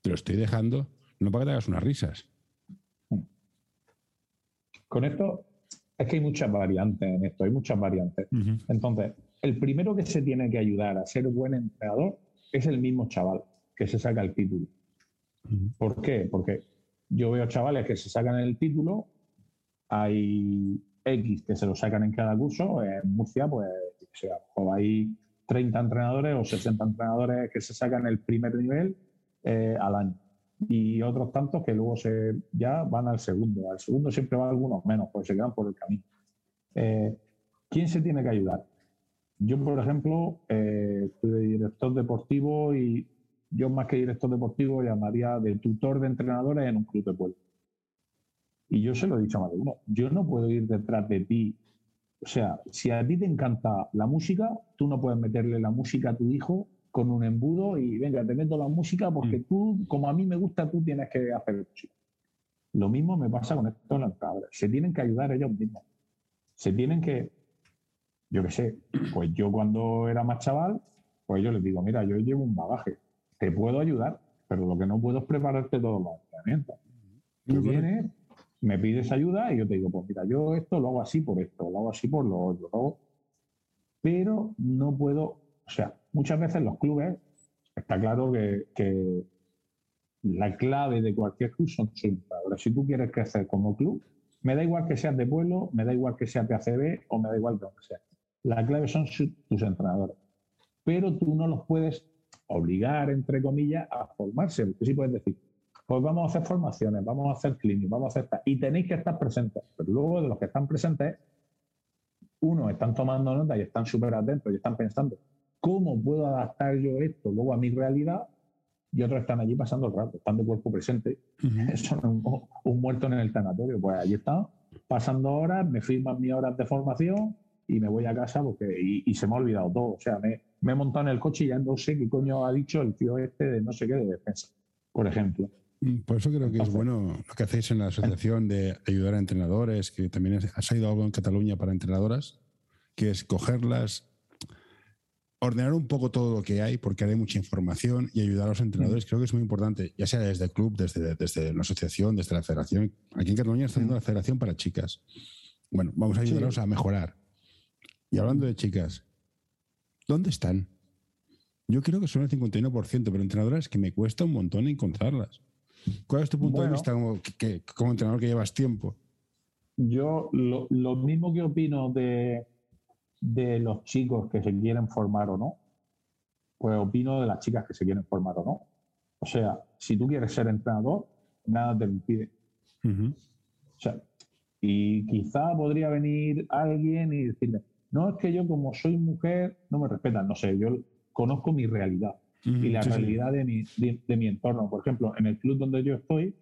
te lo estoy dejando, no para que te hagas unas risas. Con esto es que hay muchas variantes en esto, hay muchas variantes. Uh-huh. Entonces, el primero que se tiene que ayudar a ser buen entrenador es el mismo chaval que se saca el título. Uh-huh. ¿Por qué? Porque yo veo chavales que se sacan el título, hay X que se lo sacan en cada curso, en Murcia, pues, o hay 30 entrenadores o 60 entrenadores que se sacan el primer nivel al año. Y otros tantos que luego ya van al segundo. Al segundo siempre van algunos menos, porque se quedan por el camino. ¿Quién se tiene que ayudar? Yo, por ejemplo, soy director deportivo y yo, más que director deportivo, llamaría de tutor de entrenadores en un club de pueblo. Y yo se lo he dicho a más de uno. Yo no puedo ir detrás de ti. O sea, si a ti te encanta la música, tú no puedes meterle la música a tu hijo con un embudo y venga, te meto la música porque tú, como a mí me gusta, tú tienes que hacer música. Lo mismo me pasa con esto en las cabras. Se tienen que ayudar ellos mismos. Se tienen que, yo qué sé, pues yo cuando era más chaval, pues yo les digo, mira, yo llevo un bagaje, te puedo ayudar, pero lo que no puedo es prepararte todos los entrenamientos. Tú vienes, me pides ayuda y yo te digo, pues mira, yo esto lo hago así por esto, lo hago así por lo otro, lo hago. Pero no puedo, o sea, muchas veces los clubes, está claro que la clave de cualquier club son sus entrenadores. Si tú quieres crecer como club, me da igual que seas de pueblo, me da igual que seas de ACB o me da igual de donde sea. La clave son tus entrenadores. Pero tú no los puedes obligar, entre comillas, a formarse. Porque sí puedes decir, pues vamos a hacer formaciones, vamos a hacer clínicas, vamos a hacer... Y tenéis que estar presentes. Pero luego de los que están presentes, unos están tomando nota y están súper atentos y están pensando, ¿cómo puedo adaptar yo esto luego a mi realidad? Y otros están allí pasando el rato, están de cuerpo presente. Uh-huh. Son un muerto en el tanatorio. Pues allí están, pasando horas, me firman mis horas de formación y me voy a casa porque y se me ha olvidado todo. O sea, me he montado en el coche y ya no sé qué coño ha dicho el tío este de no sé qué de defensa, por ejemplo. Por eso creo que es bueno lo que hacéis en la asociación de ayudar a entrenadores, que también ha salido algo en Cataluña para entrenadoras, que es cogerlas, ordenar un poco todo lo que hay, porque hay mucha información, y ayudar a los entrenadores. Creo que es muy importante, ya sea desde el club, desde la asociación, desde la federación. Aquí en Cataluña está haciendo la federación para chicas. Bueno, vamos a ayudarlos a mejorar. Y hablando de chicas, ¿dónde están? Yo creo que son el 51%, pero entrenadoras que me cuesta un montón encontrarlas. ¿Cuál es tu punto de vista como entrenador que llevas tiempo? Yo lo mismo que opino de los chicos que se quieren formar o no, pues opino de las chicas que se quieren formar o no. O sea, si tú quieres ser entrenador, nada te lo impide. Uh-huh. O sea, y quizá podría venir alguien y decirme, no, es que yo como soy mujer no me respetan, no sé, yo conozco mi realidad y la realidad de mi entorno. Por ejemplo, en el club donde yo estoy,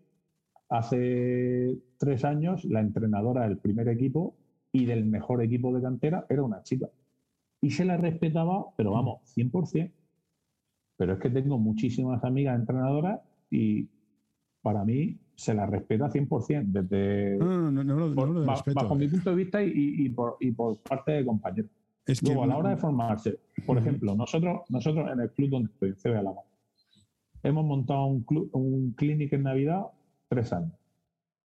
hace 3 años la entrenadora del primer equipo y del mejor equipo de cantera era una chica. Y se la respetaba, pero vamos, 100%. Pero es que tengo muchísimas amigas entrenadoras y para mí se la respeta 100%. Desde, no, bajo mi punto de vista y por parte de compañeros. Es que luego, a la hora de formarse, por ejemplo, nosotros en el club donde estoy, en CB Alhama, hemos montado un clinic en Navidad 3 años.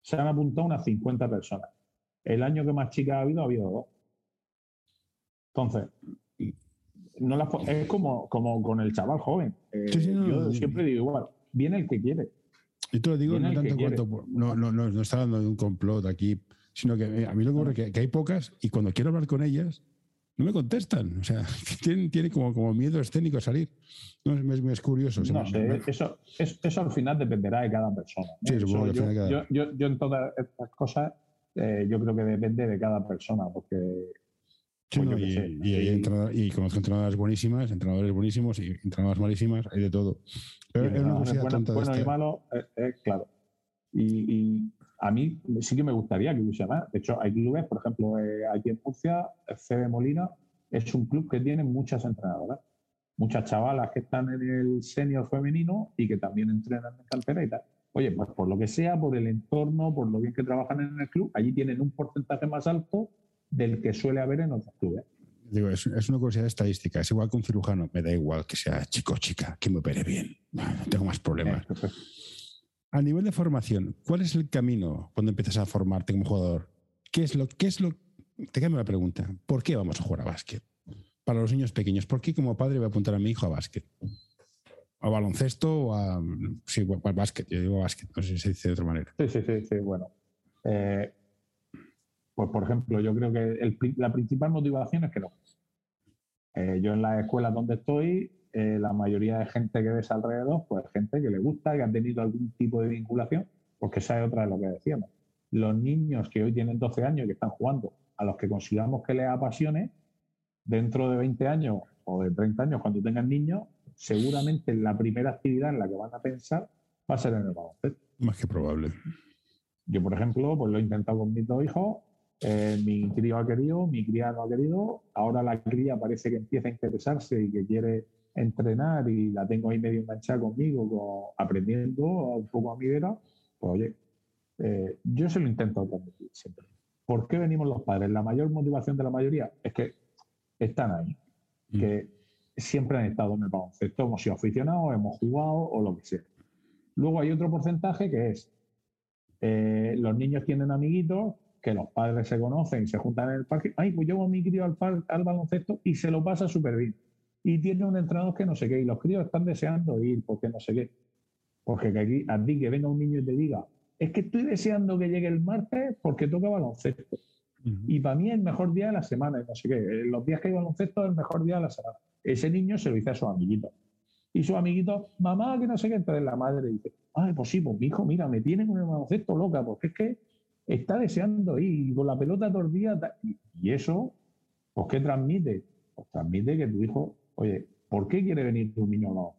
Se han apuntado unas 50 personas. El año que más chicas ha habido 2. Entonces, no las es como con el chaval joven. Yo siempre digo igual, viene el que quiere. Y te lo digo, no tanto cuanto. No está hablando de un complot aquí. sino que a mí lo que ocurre es que hay pocas y cuando quiero hablar con ellas no me contestan, o sea, tienen como miedo escénico a salir. No, es curioso. No sé, eso al final dependerá de cada persona, ¿no? Sí, supongo que al final yo en todas estas cosas yo creo que depende de cada persona, porque... Sí, pues no, y conozco entrenadoras buenísimas, entrenadores buenísimos y entrenadoras malísimas, hay de todo. Pero es una cosa tonta. Bueno y malo, claro. Y a mí sí que me gustaría que hubiese más. De hecho, hay clubes, por ejemplo, aquí en Murcia, CB Molina es un club que tiene muchas entrenadoras, muchas chavalas que están en el senior femenino y que también entrenan en cantera y tal. Oye, pues por lo que sea, por el entorno, por lo bien que trabajan en el club, allí tienen un porcentaje más alto del que suele haber en otros clubes. Digo, es una curiosidad estadística. Es igual que un cirujano. Me da igual que sea chico o chica, que me opere bien. No tengo más problemas. A nivel de formación, ¿cuál es el camino cuando empiezas a formarte como jugador? ¿Qué es lo? Te cambio la pregunta. ¿Por qué vamos a jugar a básquet? Para los niños pequeños, ¿por qué como padre voy a apuntar a mi hijo a básquet? ¿A baloncesto o a...? Sí, a básquet. Yo digo básquet. No sé si se dice de otra manera. Sí. Bueno. Pues, por ejemplo, yo creo que la principal motivación es que no. Yo en las escuelas donde estoy, la mayoría de gente que ves alrededor, pues gente que le gusta, que ha tenido algún tipo de vinculación, porque esa es otra de lo que decíamos. Los niños que hoy tienen 12 años y que están jugando, a los que consigamos que les apasione, dentro de 20 años o de 30 años, cuando tengan niños, seguramente la primera actividad en la que van a pensar va a ser en el baloncesto. Más que probable. Yo, por ejemplo, pues lo he intentado con mis dos hijos. Mi crío ha querido, mi cría no ha querido. Ahora la cría parece que empieza a interesarse y que quiere entrenar y la tengo ahí medio enganchada conmigo, aprendiendo un poco a mi vera. Pues oye, yo se lo intento transmitir siempre. ¿Por qué venimos los padres? La mayor motivación de la mayoría es que están ahí, que siempre han estado en el baloncesto, hemos sido aficionados, hemos jugado o lo que sea. Luego hay otro porcentaje que es los niños tienen amiguitos, que los padres se conocen y se juntan en el parque. Ay, pues llevo a mi crío al baloncesto y se lo pasa súper bien. Y tiene un entrenador que no sé qué, y los críos están deseando ir, porque no sé qué. Porque aquí, a ti que venga un niño y te diga, es que estoy deseando que llegue el martes porque toca baloncesto. Y para mí es el mejor día de la semana, y no sé qué. Los días que hay baloncesto es el mejor día de la semana. Ese niño se lo dice a sus amiguitos. Y sus amiguitos, mamá, que no sé qué. Entonces la madre dice, ay, pues sí, pues mi hijo, mira, me tienen un baloncesto loca, porque es que está deseando ir con la pelota todo el día. Y eso, pues, ¿qué transmite? Pues transmite que tu hijo, oye, ¿por qué quiere venir tu niño? No,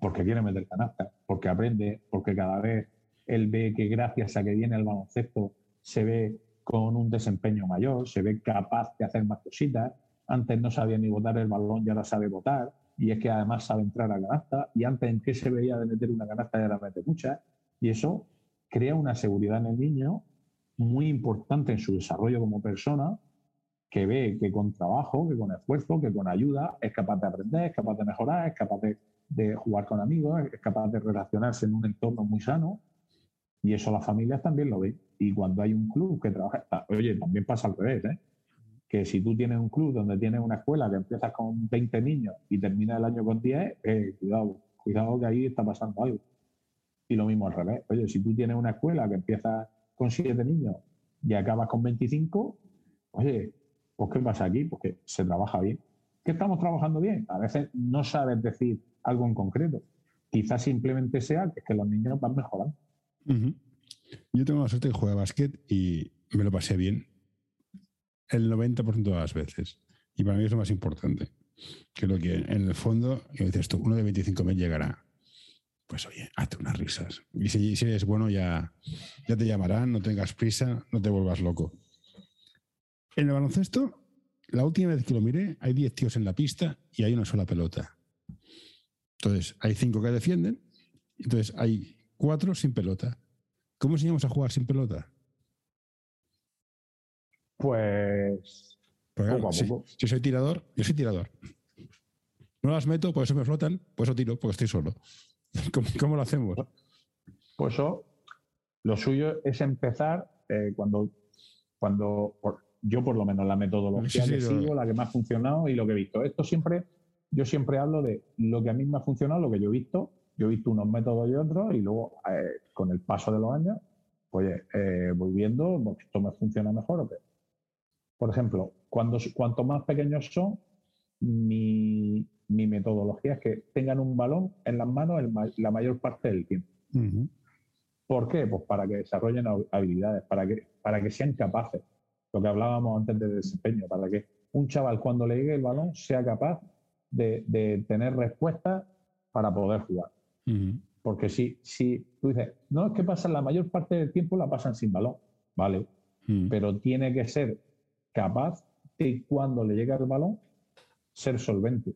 porque quiere meter canasta, porque aprende, porque cada vez él ve que gracias a que viene el baloncesto se ve con un desempeño mayor, se ve capaz de hacer más cositas. Antes no sabía ni botar el balón y ahora sabe botar, y es que además sabe entrar a canasta, y antes en qué se veía de meter una canasta y ahora mete muchas. Y eso crea una seguridad en el niño muy importante en su desarrollo como persona, que ve que con trabajo, que con esfuerzo, que con ayuda es capaz de aprender, es capaz de mejorar, es capaz de jugar con amigos, es capaz de relacionarse en un entorno muy sano. Y eso las familias también lo ven. Y cuando hay un club que trabaja... Oye, también pasa al revés, ¿eh? Que si tú tienes un club donde tienes una escuela que empiezas con 20 niños y terminas el año con 10, cuidado que ahí está pasando algo. Y lo mismo al revés. Oye, si tú tienes una escuela que empiezas con 7 niños y acabas con 25, oye, pues ¿qué pasa aquí? Porque se trabaja bien. ¿Qué estamos trabajando bien? A veces no sabes decir algo en concreto. Quizás simplemente sea que los niños van mejorando. Uh-huh. Yo tengo la suerte de jugar a básquet y me lo pasé bien el 90% de las veces. Y para mí es lo más importante. Que lo que en el fondo, dices tú, uno de 25.000 llegará. Pues oye, hazte unas risas. Y si eres bueno, ya te llamarán, no tengas prisa, no te vuelvas loco. En el baloncesto, la última vez que lo miré, hay 10 tíos en la pista y hay una sola pelota. Entonces, hay 5 que defienden, entonces hay 4 sin pelota. ¿Cómo enseñamos a jugar sin pelota? Pues... Poco a poco. Si soy tirador, yo soy tirador. No las meto, por eso me flotan, por eso tiro, porque estoy solo. ¿Cómo lo hacemos? Pues eso, lo suyo es empezar cuando yo por lo menos la metodología que sigo, la que me ha funcionado y lo que he visto. Yo siempre hablo de lo que a mí me ha funcionado, lo que yo he visto. Yo he visto unos métodos y otros, y luego con el paso de los años oye, voy viendo, esto me funciona mejor o qué. Por ejemplo, cuanto más pequeños son, mi metodología es que tengan un balón en las manos la mayor parte del tiempo. Uh-huh. ¿Por qué? Pues para que desarrollen habilidades, para que sean capaces. Lo que hablábamos antes de desempeño, para que un chaval cuando le llegue el balón sea capaz de tener respuestas para poder jugar. Uh-huh. Porque si tú dices, no, es que pasan la mayor parte del tiempo la pasan sin balón, vale, pero tiene que ser capaz de cuando le llega el balón ser solvente.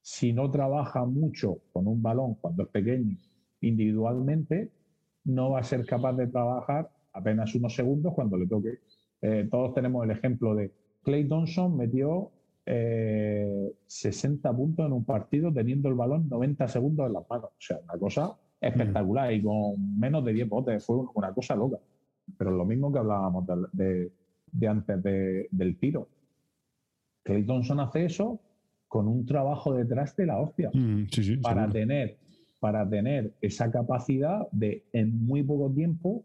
Si no trabaja mucho con un balón cuando es pequeño individualmente, no va a ser capaz de trabajar apenas unos segundos cuando le toque. Todos tenemos el ejemplo de Clay Thompson metió 60 puntos en un partido teniendo el balón 90 segundos en las manos. O sea, una cosa espectacular y con menos de 10 botes. Fue una cosa loca. Pero lo mismo que hablábamos de antes del tiro. Clay Thompson hace eso con un trabajo detrás de la hostia. Sí, para tener esa capacidad de en muy poco tiempo,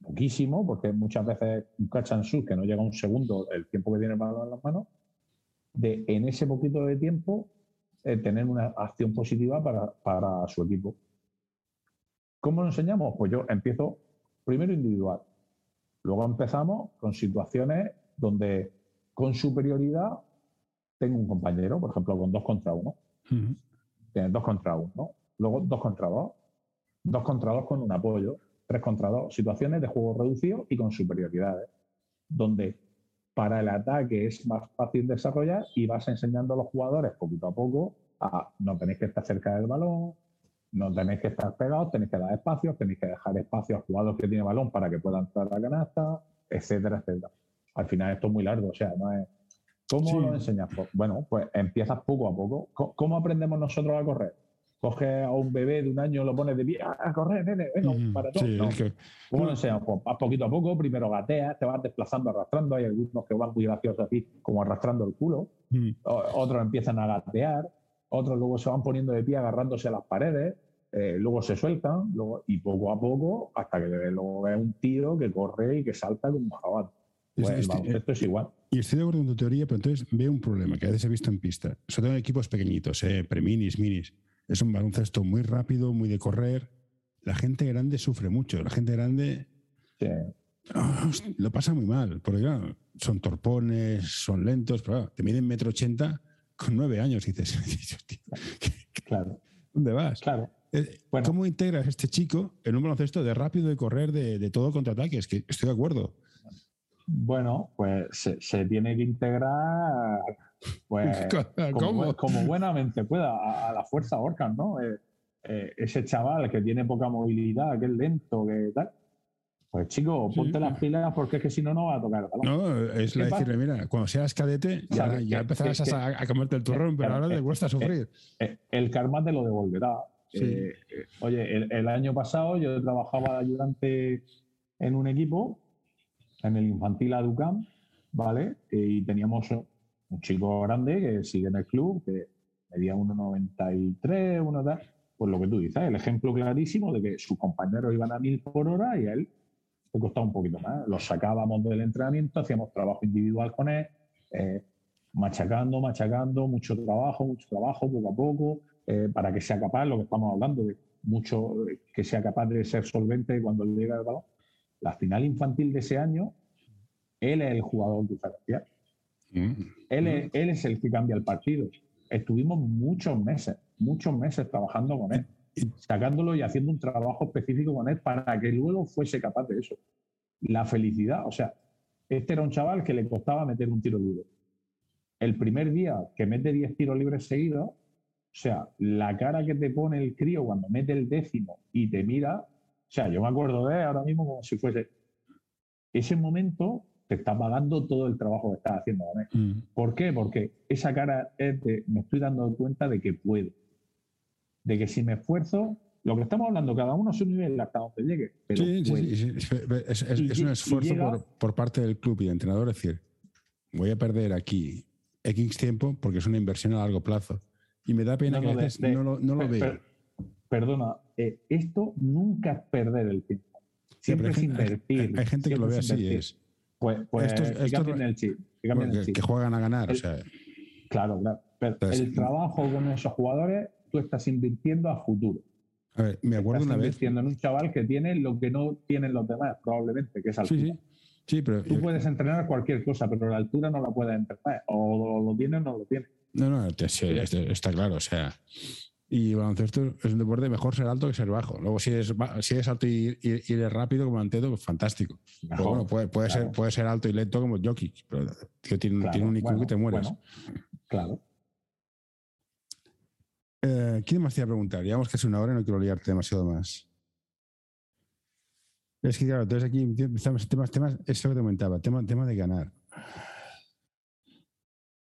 poquísimo, porque muchas veces un catch and shoot que no llega a un segundo el tiempo que tiene el balón en las manos, de en ese poquito de tiempo tener una acción positiva para su equipo. ¿Cómo lo enseñamos? Pues yo empiezo primero individual, luego empezamos con situaciones donde con superioridad tengo un compañero, por ejemplo, con 2 contra 1. Uh-huh. Tienes 2 contra 1, ¿no? Luego 2 contra 2, 2 contra 2 con un apoyo, 3 contra 2, situaciones de juego reducido y con superioridades, donde para el ataque es más fácil desarrollar y vas enseñando a los jugadores poquito a poco a no tenéis que estar cerca del balón, no tenéis que estar pegados, tenéis que dar espacios, tenéis que dejar espacios a jugadores que tienen balón para que puedan entrar a la canasta, etcétera, etcétera. Al final esto es muy largo, o sea, no es... ¿Cómo lo enseñas? Pues, bueno, pues empiezas poco a poco. ¿Cómo aprendemos nosotros a correr? Coges a un bebé de 1 año, lo pones de pie, a correr, nene, venga, para todo. Sí, no. ¿Cómo lo enseñas? Pues vas poquito a poco, primero gateas, te vas desplazando, arrastrando. Hay algunos que van muy graciosos así, como arrastrando el culo. Otros empiezan a gatear, otros luego se van poniendo de pie agarrándose a las paredes, luego se sueltan, y poco a poco, hasta que luego ves un tío que corre y que salta como un jabalí. Pues, esto es igual. Y estoy de acuerdo en tu teoría, pero entonces veo un problema que a veces he visto en pista. Sobre todo en equipos pequeñitos, pre-minis, minis. Es un baloncesto muy rápido, muy de correr. La gente grande sufre mucho. La gente grande lo pasa muy mal. Porque claro, son torpones, son lentos. Pero, claro, te miden 1,80 m con 9 años. Y dices, tío, claro. ¿Dónde vas? Claro. Bueno. ¿Cómo integras a este chico en un baloncesto de rápido, de correr, de todo contraataques? Que estoy de acuerdo. Bueno, pues se tiene que integrar pues, como buenamente pueda, a la fuerza Orkan, ¿no? Ese chaval que tiene poca movilidad, que es lento, que tal. Pues chico, ponte las pilas porque es que si no, no va a tocar el balón. No, es decirle, mira, cuando seas cadete ya empezarás a comerte el turrón, pero ahora te cuesta sufrir. El karma te lo devolverá. Sí. Oye, el año pasado yo trabajaba de ayudante en un equipo, en el infantil Aducam, ¿vale? Y teníamos un chico grande que sigue en el club, que medía 1,93, uno tal. Pues lo que tú dices, el ejemplo clarísimo de que sus compañeros iban a 1,000 por hora y a él le costaba un poquito más. Los sacábamos del entrenamiento, hacíamos trabajo individual con él, machacando, mucho trabajo, poco a poco, para que sea capaz, lo que estamos hablando, de mucho que sea capaz de ser solvente cuando le llega el balón. La final infantil de ese año, él es el jugador diferencial. Él es el que cambia el partido. Estuvimos muchos meses trabajando con él, sacándolo y haciendo un trabajo específico con él para que luego fuese capaz de eso. La felicidad, o sea, este era un chaval que le costaba meter un tiro libre. El primer día que mete 10 tiros libres seguidos, o sea, la cara que te pone el crío cuando mete el 10º y te mira... O sea, yo me acuerdo de ahora mismo como si fuese... Ese momento te está pagando todo el trabajo que estás haciendo, ¿vale? ¿Por qué? Porque esa cara es de... Me estoy dando cuenta de que puedo. De que si me esfuerzo... Lo que estamos hablando, cada uno a su nivel hasta donde llegue. Pero sí. Es un esfuerzo por parte del club y del entrenador. Es decir, voy a perder aquí X tiempo porque es una inversión a largo plazo. Y me da pena que a veces no lo vea. Perdona, esto nunca es perder el tiempo. Siempre es invertir. Hay gente que lo ve así. Es. Pues el chip. Que juegan a ganar. Claro. Pero entonces, el trabajo con esos jugadores, tú estás invirtiendo a futuro. A ver, me acuerdo una vez. Estás invirtiendo en un chaval que tiene lo que no tienen los demás, probablemente, que es altura. Sí, pero tú puedes entrenar cualquier cosa, pero la altura no la puedes entrenar. O lo tienes o no lo tienes. No, está claro. O sea, y baloncesto es un deporte, mejor ser alto que ser bajo. Luego, si eres alto y eres rápido como Antetokounmpo, pues fantástico. Mejor, bueno, puede ser alto y lento como Jokic, pero tiene un IQ que te mueres. Claro. ¿Quién más te iba a preguntar? Llevamos casi una hora y no quiero liarte demasiado más. Es que claro, entonces aquí empezamos temas, eso que te comentaba, tema de ganar.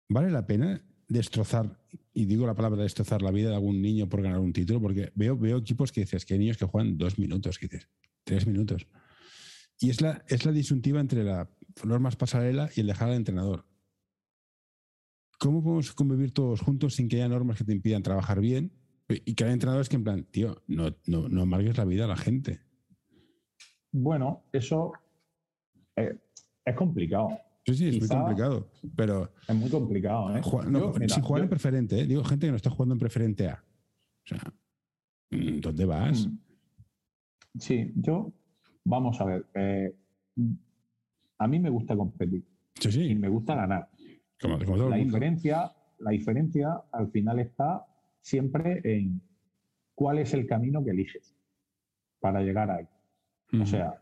¿Vale la pena destrozar, y digo la palabra destrozar, la vida de algún niño por ganar un título? Porque veo equipos que dices que hay niños que juegan 2 minutos, que dices 3 minutos. Y es la disyuntiva entre la normas pasarela y el dejar al entrenador. ¿Cómo podemos convivir todos juntos sin que haya normas que te impidan trabajar bien? Y que haya entrenadores que en plan, tío, no amargues la vida a la gente. Bueno, eso es complicado. Sí, es muy complicado. Pero es muy complicado, ¿eh? Jugar en preferente, ¿eh? Digo, gente que no está jugando en preferente A. O sea, ¿dónde vas? Sí, vamos a ver. A mí me gusta competir. Sí. Y me gusta ganar. La diferencia al final está siempre en cuál es el camino que eliges para llegar ahí. Uh-huh. O sea,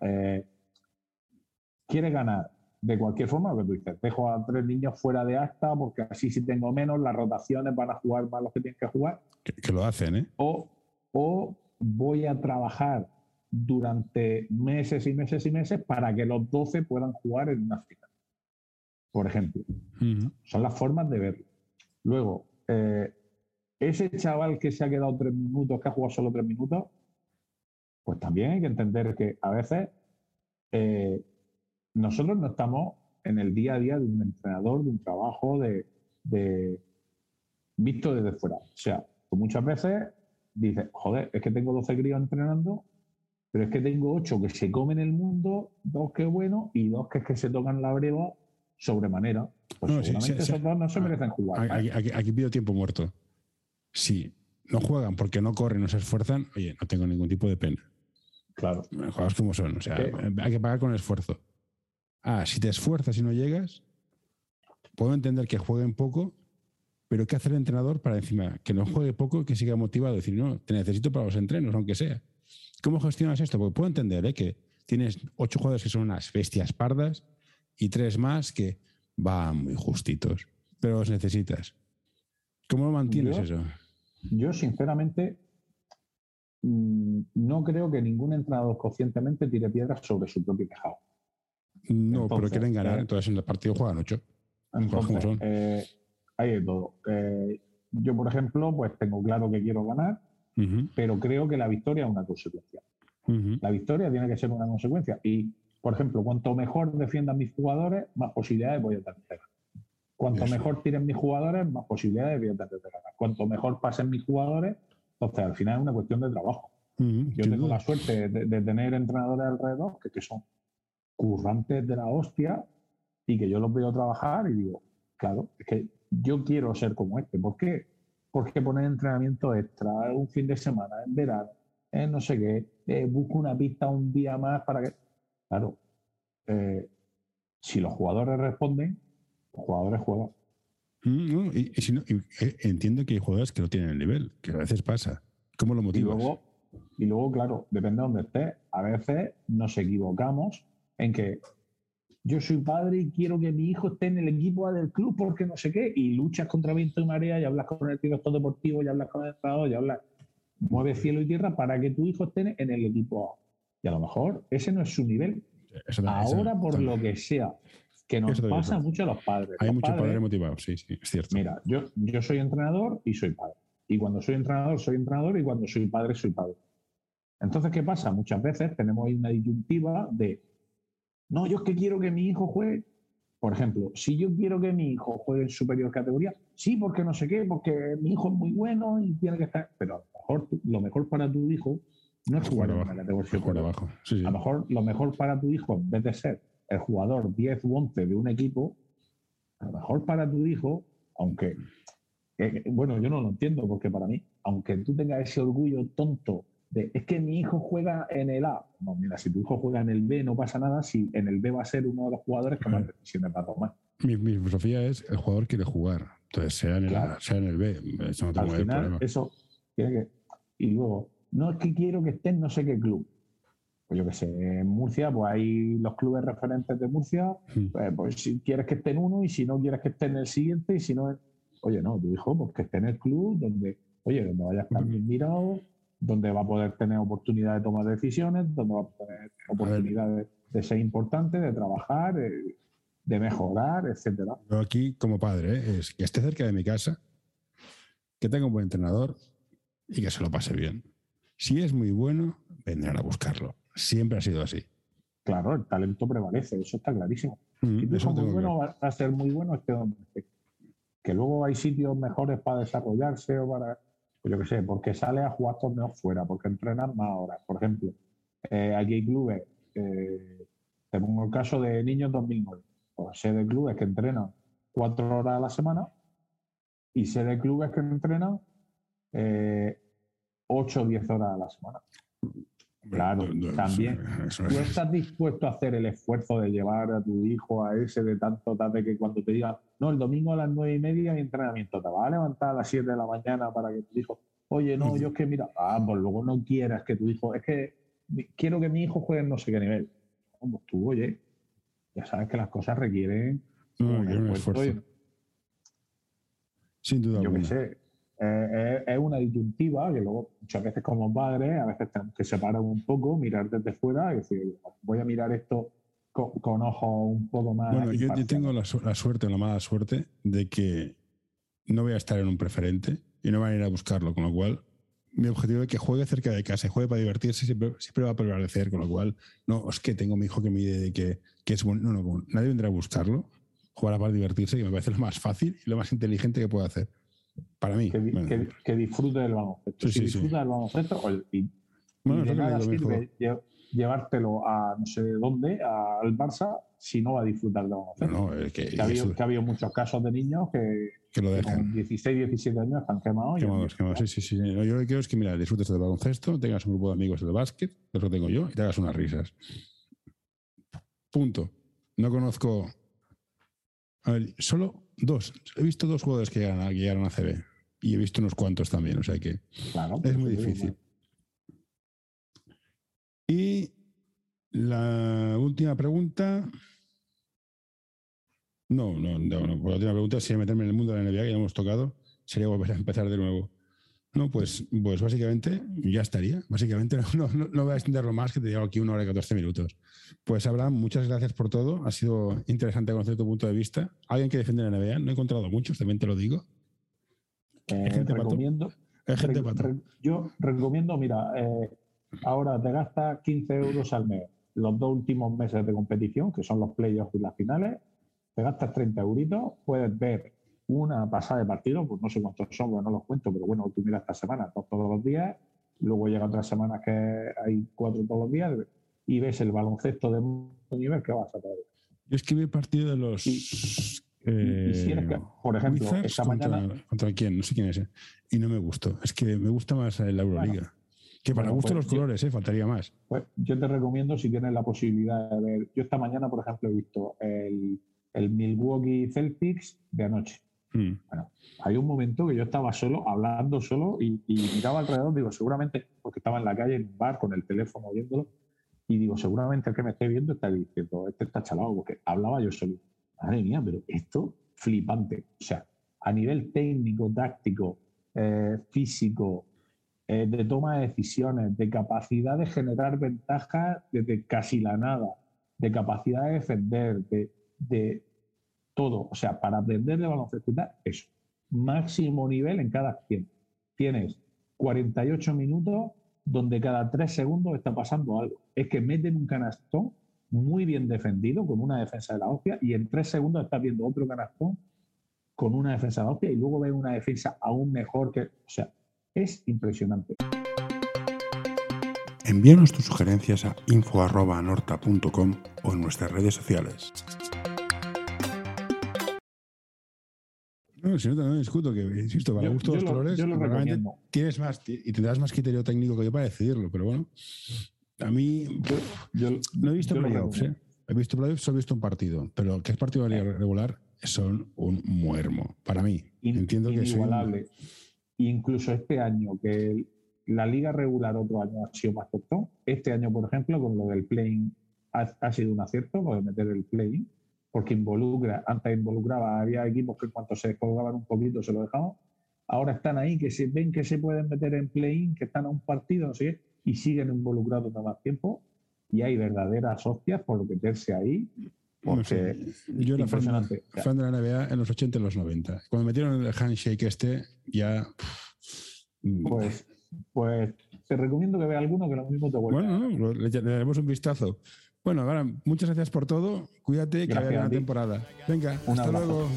quieres ganar de cualquier forma, lo que tú dices. Dejo a 3 niños fuera de asta porque así si tengo menos, las rotaciones van a jugar más los que tienen que jugar. Que lo hacen, ¿eh? O voy a trabajar durante meses y meses y meses para que los 12 puedan jugar en una final. Por ejemplo, son las formas de verlo. Luego, ese chaval que se ha quedado 3 minutos, que ha jugado solo 3 minutos, pues también hay que entender que a veces nosotros no estamos en el día a día de un entrenador, de un trabajo, visto desde fuera. O sea, pues muchas veces dices, joder, es que tengo 12 críos entrenando, pero es que tengo 8 que se comen el mundo, 2 que bueno y 2 que es que se tocan la breva sobremanera, pues no, seguramente esos dos no se merecen jugar. Aquí pido tiempo muerto. Si no juegan porque no corren, no se esfuerzan, oye, no tengo ningún tipo de pena. Claro. Juegos como son, o sea, hay que pagar con el esfuerzo. Si te esfuerzas y no llegas, puedo entender que jueguen poco, pero ¿qué hace el entrenador para encima? Que no juegue poco, que siga motivado, decir, no, te necesito para los entrenos, aunque sea. ¿Cómo gestionas esto? Porque puedo entender que tienes 8 jugadores que son unas bestias pardas, y 3 más que van muy justitos, pero los necesitas. ¿Cómo lo mantienes eso? Yo, sinceramente, no creo que ningún entrenador conscientemente tire piedras sobre su propio tejado. No, entonces, pero quieren ganar, entonces en el partido juegan 8. Entonces, hay de todo. Yo, por ejemplo, pues tengo claro que quiero ganar, pero creo que la victoria es una consecuencia. La victoria tiene que ser una consecuencia y por ejemplo, cuanto mejor defiendan mis jugadores, más posibilidades voy a tener de ganar. Cuanto mejor tiren mis jugadores, más posibilidades voy a tener de ganar. Cuanto mejor pasen mis jugadores, entonces al final es una cuestión de trabajo. Yo tengo la suerte de tener entrenadores alrededor que son currantes de la hostia y que yo los veo trabajar y digo, claro, es que yo quiero ser como este. ¿Por qué? Porque poner entrenamiento extra, un fin de semana, en verano, en no sé qué, busco una pista un día más para que... Claro, si los jugadores responden, los jugadores juegan. Entiendo que hay jugadores que no tienen el nivel, que a veces pasa. ¿Cómo lo motivas? Y luego, claro, depende de dónde estés. A veces nos equivocamos en que yo soy padre y quiero que mi hijo esté en el equipo del club porque no sé qué, y luchas contra viento y marea, y hablas con el director deportivo, y hablas con el estado, y hablas, mueves cielo y tierra para que tu hijo esté en el equipo A. Y a lo mejor ese no es su nivel. Ahora, por lo que sea, que nos pasa mucho a los padres. Hay muchos padres motivados, sí, es cierto. Mira, yo soy entrenador y soy padre. Y cuando soy entrenador y cuando soy padre, soy padre. Entonces, ¿qué pasa? Muchas veces tenemos una disyuntiva de, no, yo es que quiero que mi hijo juegue. Por ejemplo, si yo quiero que mi hijo juegue en superior categoría, sí, porque no sé qué, porque mi hijo es muy bueno y tiene que estar... Pero a lo mejor lo mejor para tu hijo No es jugador de la categoría superior. Sí, sí. A lo mejor lo mejor para tu hijo, en vez de ser el jugador 10 u 11 de un equipo, a lo mejor para tu hijo, aunque, bueno, yo no lo entiendo, porque para mí, aunque tú tengas ese orgullo tonto de, es que mi hijo juega en el A, no, mira, si tu hijo juega en el B no pasa nada, si en el B va a ser uno de los jugadores que más decisiones va a tomar. Mi filosofía es, el jugador quiere jugar, entonces sea en el claro. A, sea en el B, eso no tengo problema. Eso tiene que... Y luego, no es que quiero que esté en no sé qué club. Pues yo qué sé, en Murcia, pues hay los clubes referentes de Murcia, pues si quieres que esté en uno y si no quieres que esté en el siguiente y si no... Oye, no, tu hijo, pues que esté en el club donde, oye, donde vaya a estar bien mirado, donde va a poder tener oportunidad de tomar decisiones, donde va a tener oportunidad de ser importante, de trabajar, de mejorar, etcétera. Yo aquí, como padre, es que esté cerca de mi casa, que tenga un buen entrenador y que se lo pase bien. Si es muy bueno, vendrán a buscarlo. Siempre ha sido así. Claro, el talento prevalece, eso está clarísimo. Si tú eres muy bueno, va a ser muy bueno este hombre. Que luego hay sitios mejores para desarrollarse o para... Pues yo qué sé, porque sale a jugar torneos fuera, porque entrenan más horas. Por ejemplo, aquí hay clubes, te pongo el caso de Niños 2009. Pues sé de clubes que entrenan 4 horas a la semana y sé de clubes que entrenan 8 o 10 horas a la semana. Claro, también. Tú estás dispuesto a hacer el esfuerzo de llevar a tu hijo a ese de tanto tarde que cuando te digan, no, el domingo a las 9:30 hay entrenamiento, te vas a levantar a las 7 de la mañana para que tu hijo, oye, no, yo es que mira, pues luego no quieras que tu hijo, es que quiero que mi hijo juegue en no sé qué nivel. Pues tú, oye, ya sabes que las cosas requieren un esfuerzo. Sin duda alguna. Yo qué sé. Es una disyuntiva que luego muchas veces como padres a veces tenemos que separar un poco, mirar desde fuera y decir, voy a mirar esto con ojos un poco más. Bueno, yo tengo la suerte o la mala suerte de que no voy a estar en un preferente y no van a ir a buscarlo, con lo cual mi objetivo es que juegue cerca de casa, juegue para divertirse, siempre va a prevalecer, con lo cual no, es que tengo mi hijo que mide que es bueno, no, nadie vendrá a buscarlo, jugará para divertirse y me parece lo más fácil y lo más inteligente que puedo hacer. Para mí. Que disfrute del baloncesto. Sí, si disfruta del baloncesto, y de nada sirve llevártelo a no sé dónde, al Barça, si no va a disfrutar del baloncesto. Ha habido muchos casos de niños que lo dejan. Con 16, 17 años están quemados. Quemados. Sí. Yo lo que quiero es que, mira, disfrutes del baloncesto, tengas un grupo de amigos del básquet, eso lo tengo yo, y te hagas unas risas. Punto. No conozco... A ver, solo... He visto 2 jugadores que llegaron a CB y he visto unos cuantos también, o sea que claro, es muy difícil. Y la última pregunta. La última pregunta sería meterme en el mundo de la NBA, que ya hemos tocado, sería volver a empezar de nuevo. No, pues básicamente ya estaría. Básicamente no voy a extenderlo más, que te llevo aquí 1 hora y 14 minutos. Pues Abraham, muchas gracias por todo. Ha sido interesante conocer tu punto de vista. Alguien que defiende la NBA, no he encontrado muchos, también te lo digo. Yo recomiendo, mira, ahora te gastas 15 euros al mes. Los 2 últimos meses de competición, que son los playoffs y las finales, te gastas 30 euritos, puedes ver una pasada de partido, pues no sé cuántos son, no los cuento, pero bueno, tú miras esta semana todos los días, luego llega otra semana que hay 4 todos los días y ves el baloncesto de un nivel que vas a traer. Yo es que vi el partido de los... Y si eres que, por ejemplo, Wizards esta mañana... ¿Contra quién? No sé quién es. Y no me gustó. Es que me gusta más la Euroliga. Bueno, que para gusto los colores, faltaría más. Pues yo te recomiendo, si tienes la posibilidad de ver... Yo esta mañana, por ejemplo, he visto el Milwaukee Celtics de anoche. Bueno, hay un momento que yo estaba solo, hablando solo, y miraba alrededor, digo, seguramente, porque estaba en la calle, en un bar, con el teléfono viéndolo, y digo, seguramente el que me esté viendo está diciendo, este está chalado, porque hablaba yo solo. Madre mía, pero esto, flipante. O sea, a nivel técnico, táctico, físico, de toma de decisiones, de capacidad de generar ventajas desde casi la nada, de capacidad de defender, de todo, o sea, para aprender de baloncesto, eso, máximo nivel en cada tiempo. Tienes 48 minutos donde cada 3 segundos está pasando algo. Es que meten un canastón muy bien defendido, con una defensa de la hostia, y en 3 segundos estás viendo otro canastón con una defensa de la hostia, y luego ves una defensa aún mejor que... O sea, es impresionante. Envíanos tus sugerencias a info@norta.com o en nuestras redes sociales. No, si no te lo discuto, que insisto, para gustos los colores, normalmente tienes más y tendrás más criterio técnico que yo para decidirlo, pero bueno, a mí yo no he visto playoffs, ¿eh? He visto playoffs, solo he visto un partido, pero que es partido regular son un muermo, para mí. Entiendo que es inigualable. Incluso este año, que la liga regular otro año ha sido más top. Este año, por ejemplo, con lo del play-in ha sido un acierto, lo de meter el play-in, porque antes involucraba, había equipos que en cuanto se descolgaban un poquito se lo dejaban. Ahora están ahí, que se ven que se pueden meter en play-in, que están a un partido, no sé qué, y siguen involucrados por más tiempo. Y hay verdaderas hostias por meterse ahí. Porque yo era fan de la NBA en los 80 y los 90. Cuando metieron el handshake ya... Pues te recomiendo que veas alguno que lo mismo te vuelva. Bueno, le daremos un vistazo. Bueno, ahora, muchas gracias por todo. Cuídate, que vaya la temporada. Venga, hasta luego.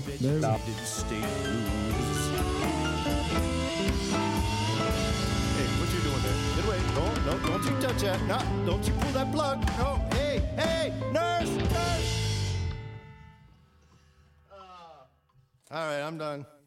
All right, I'm done.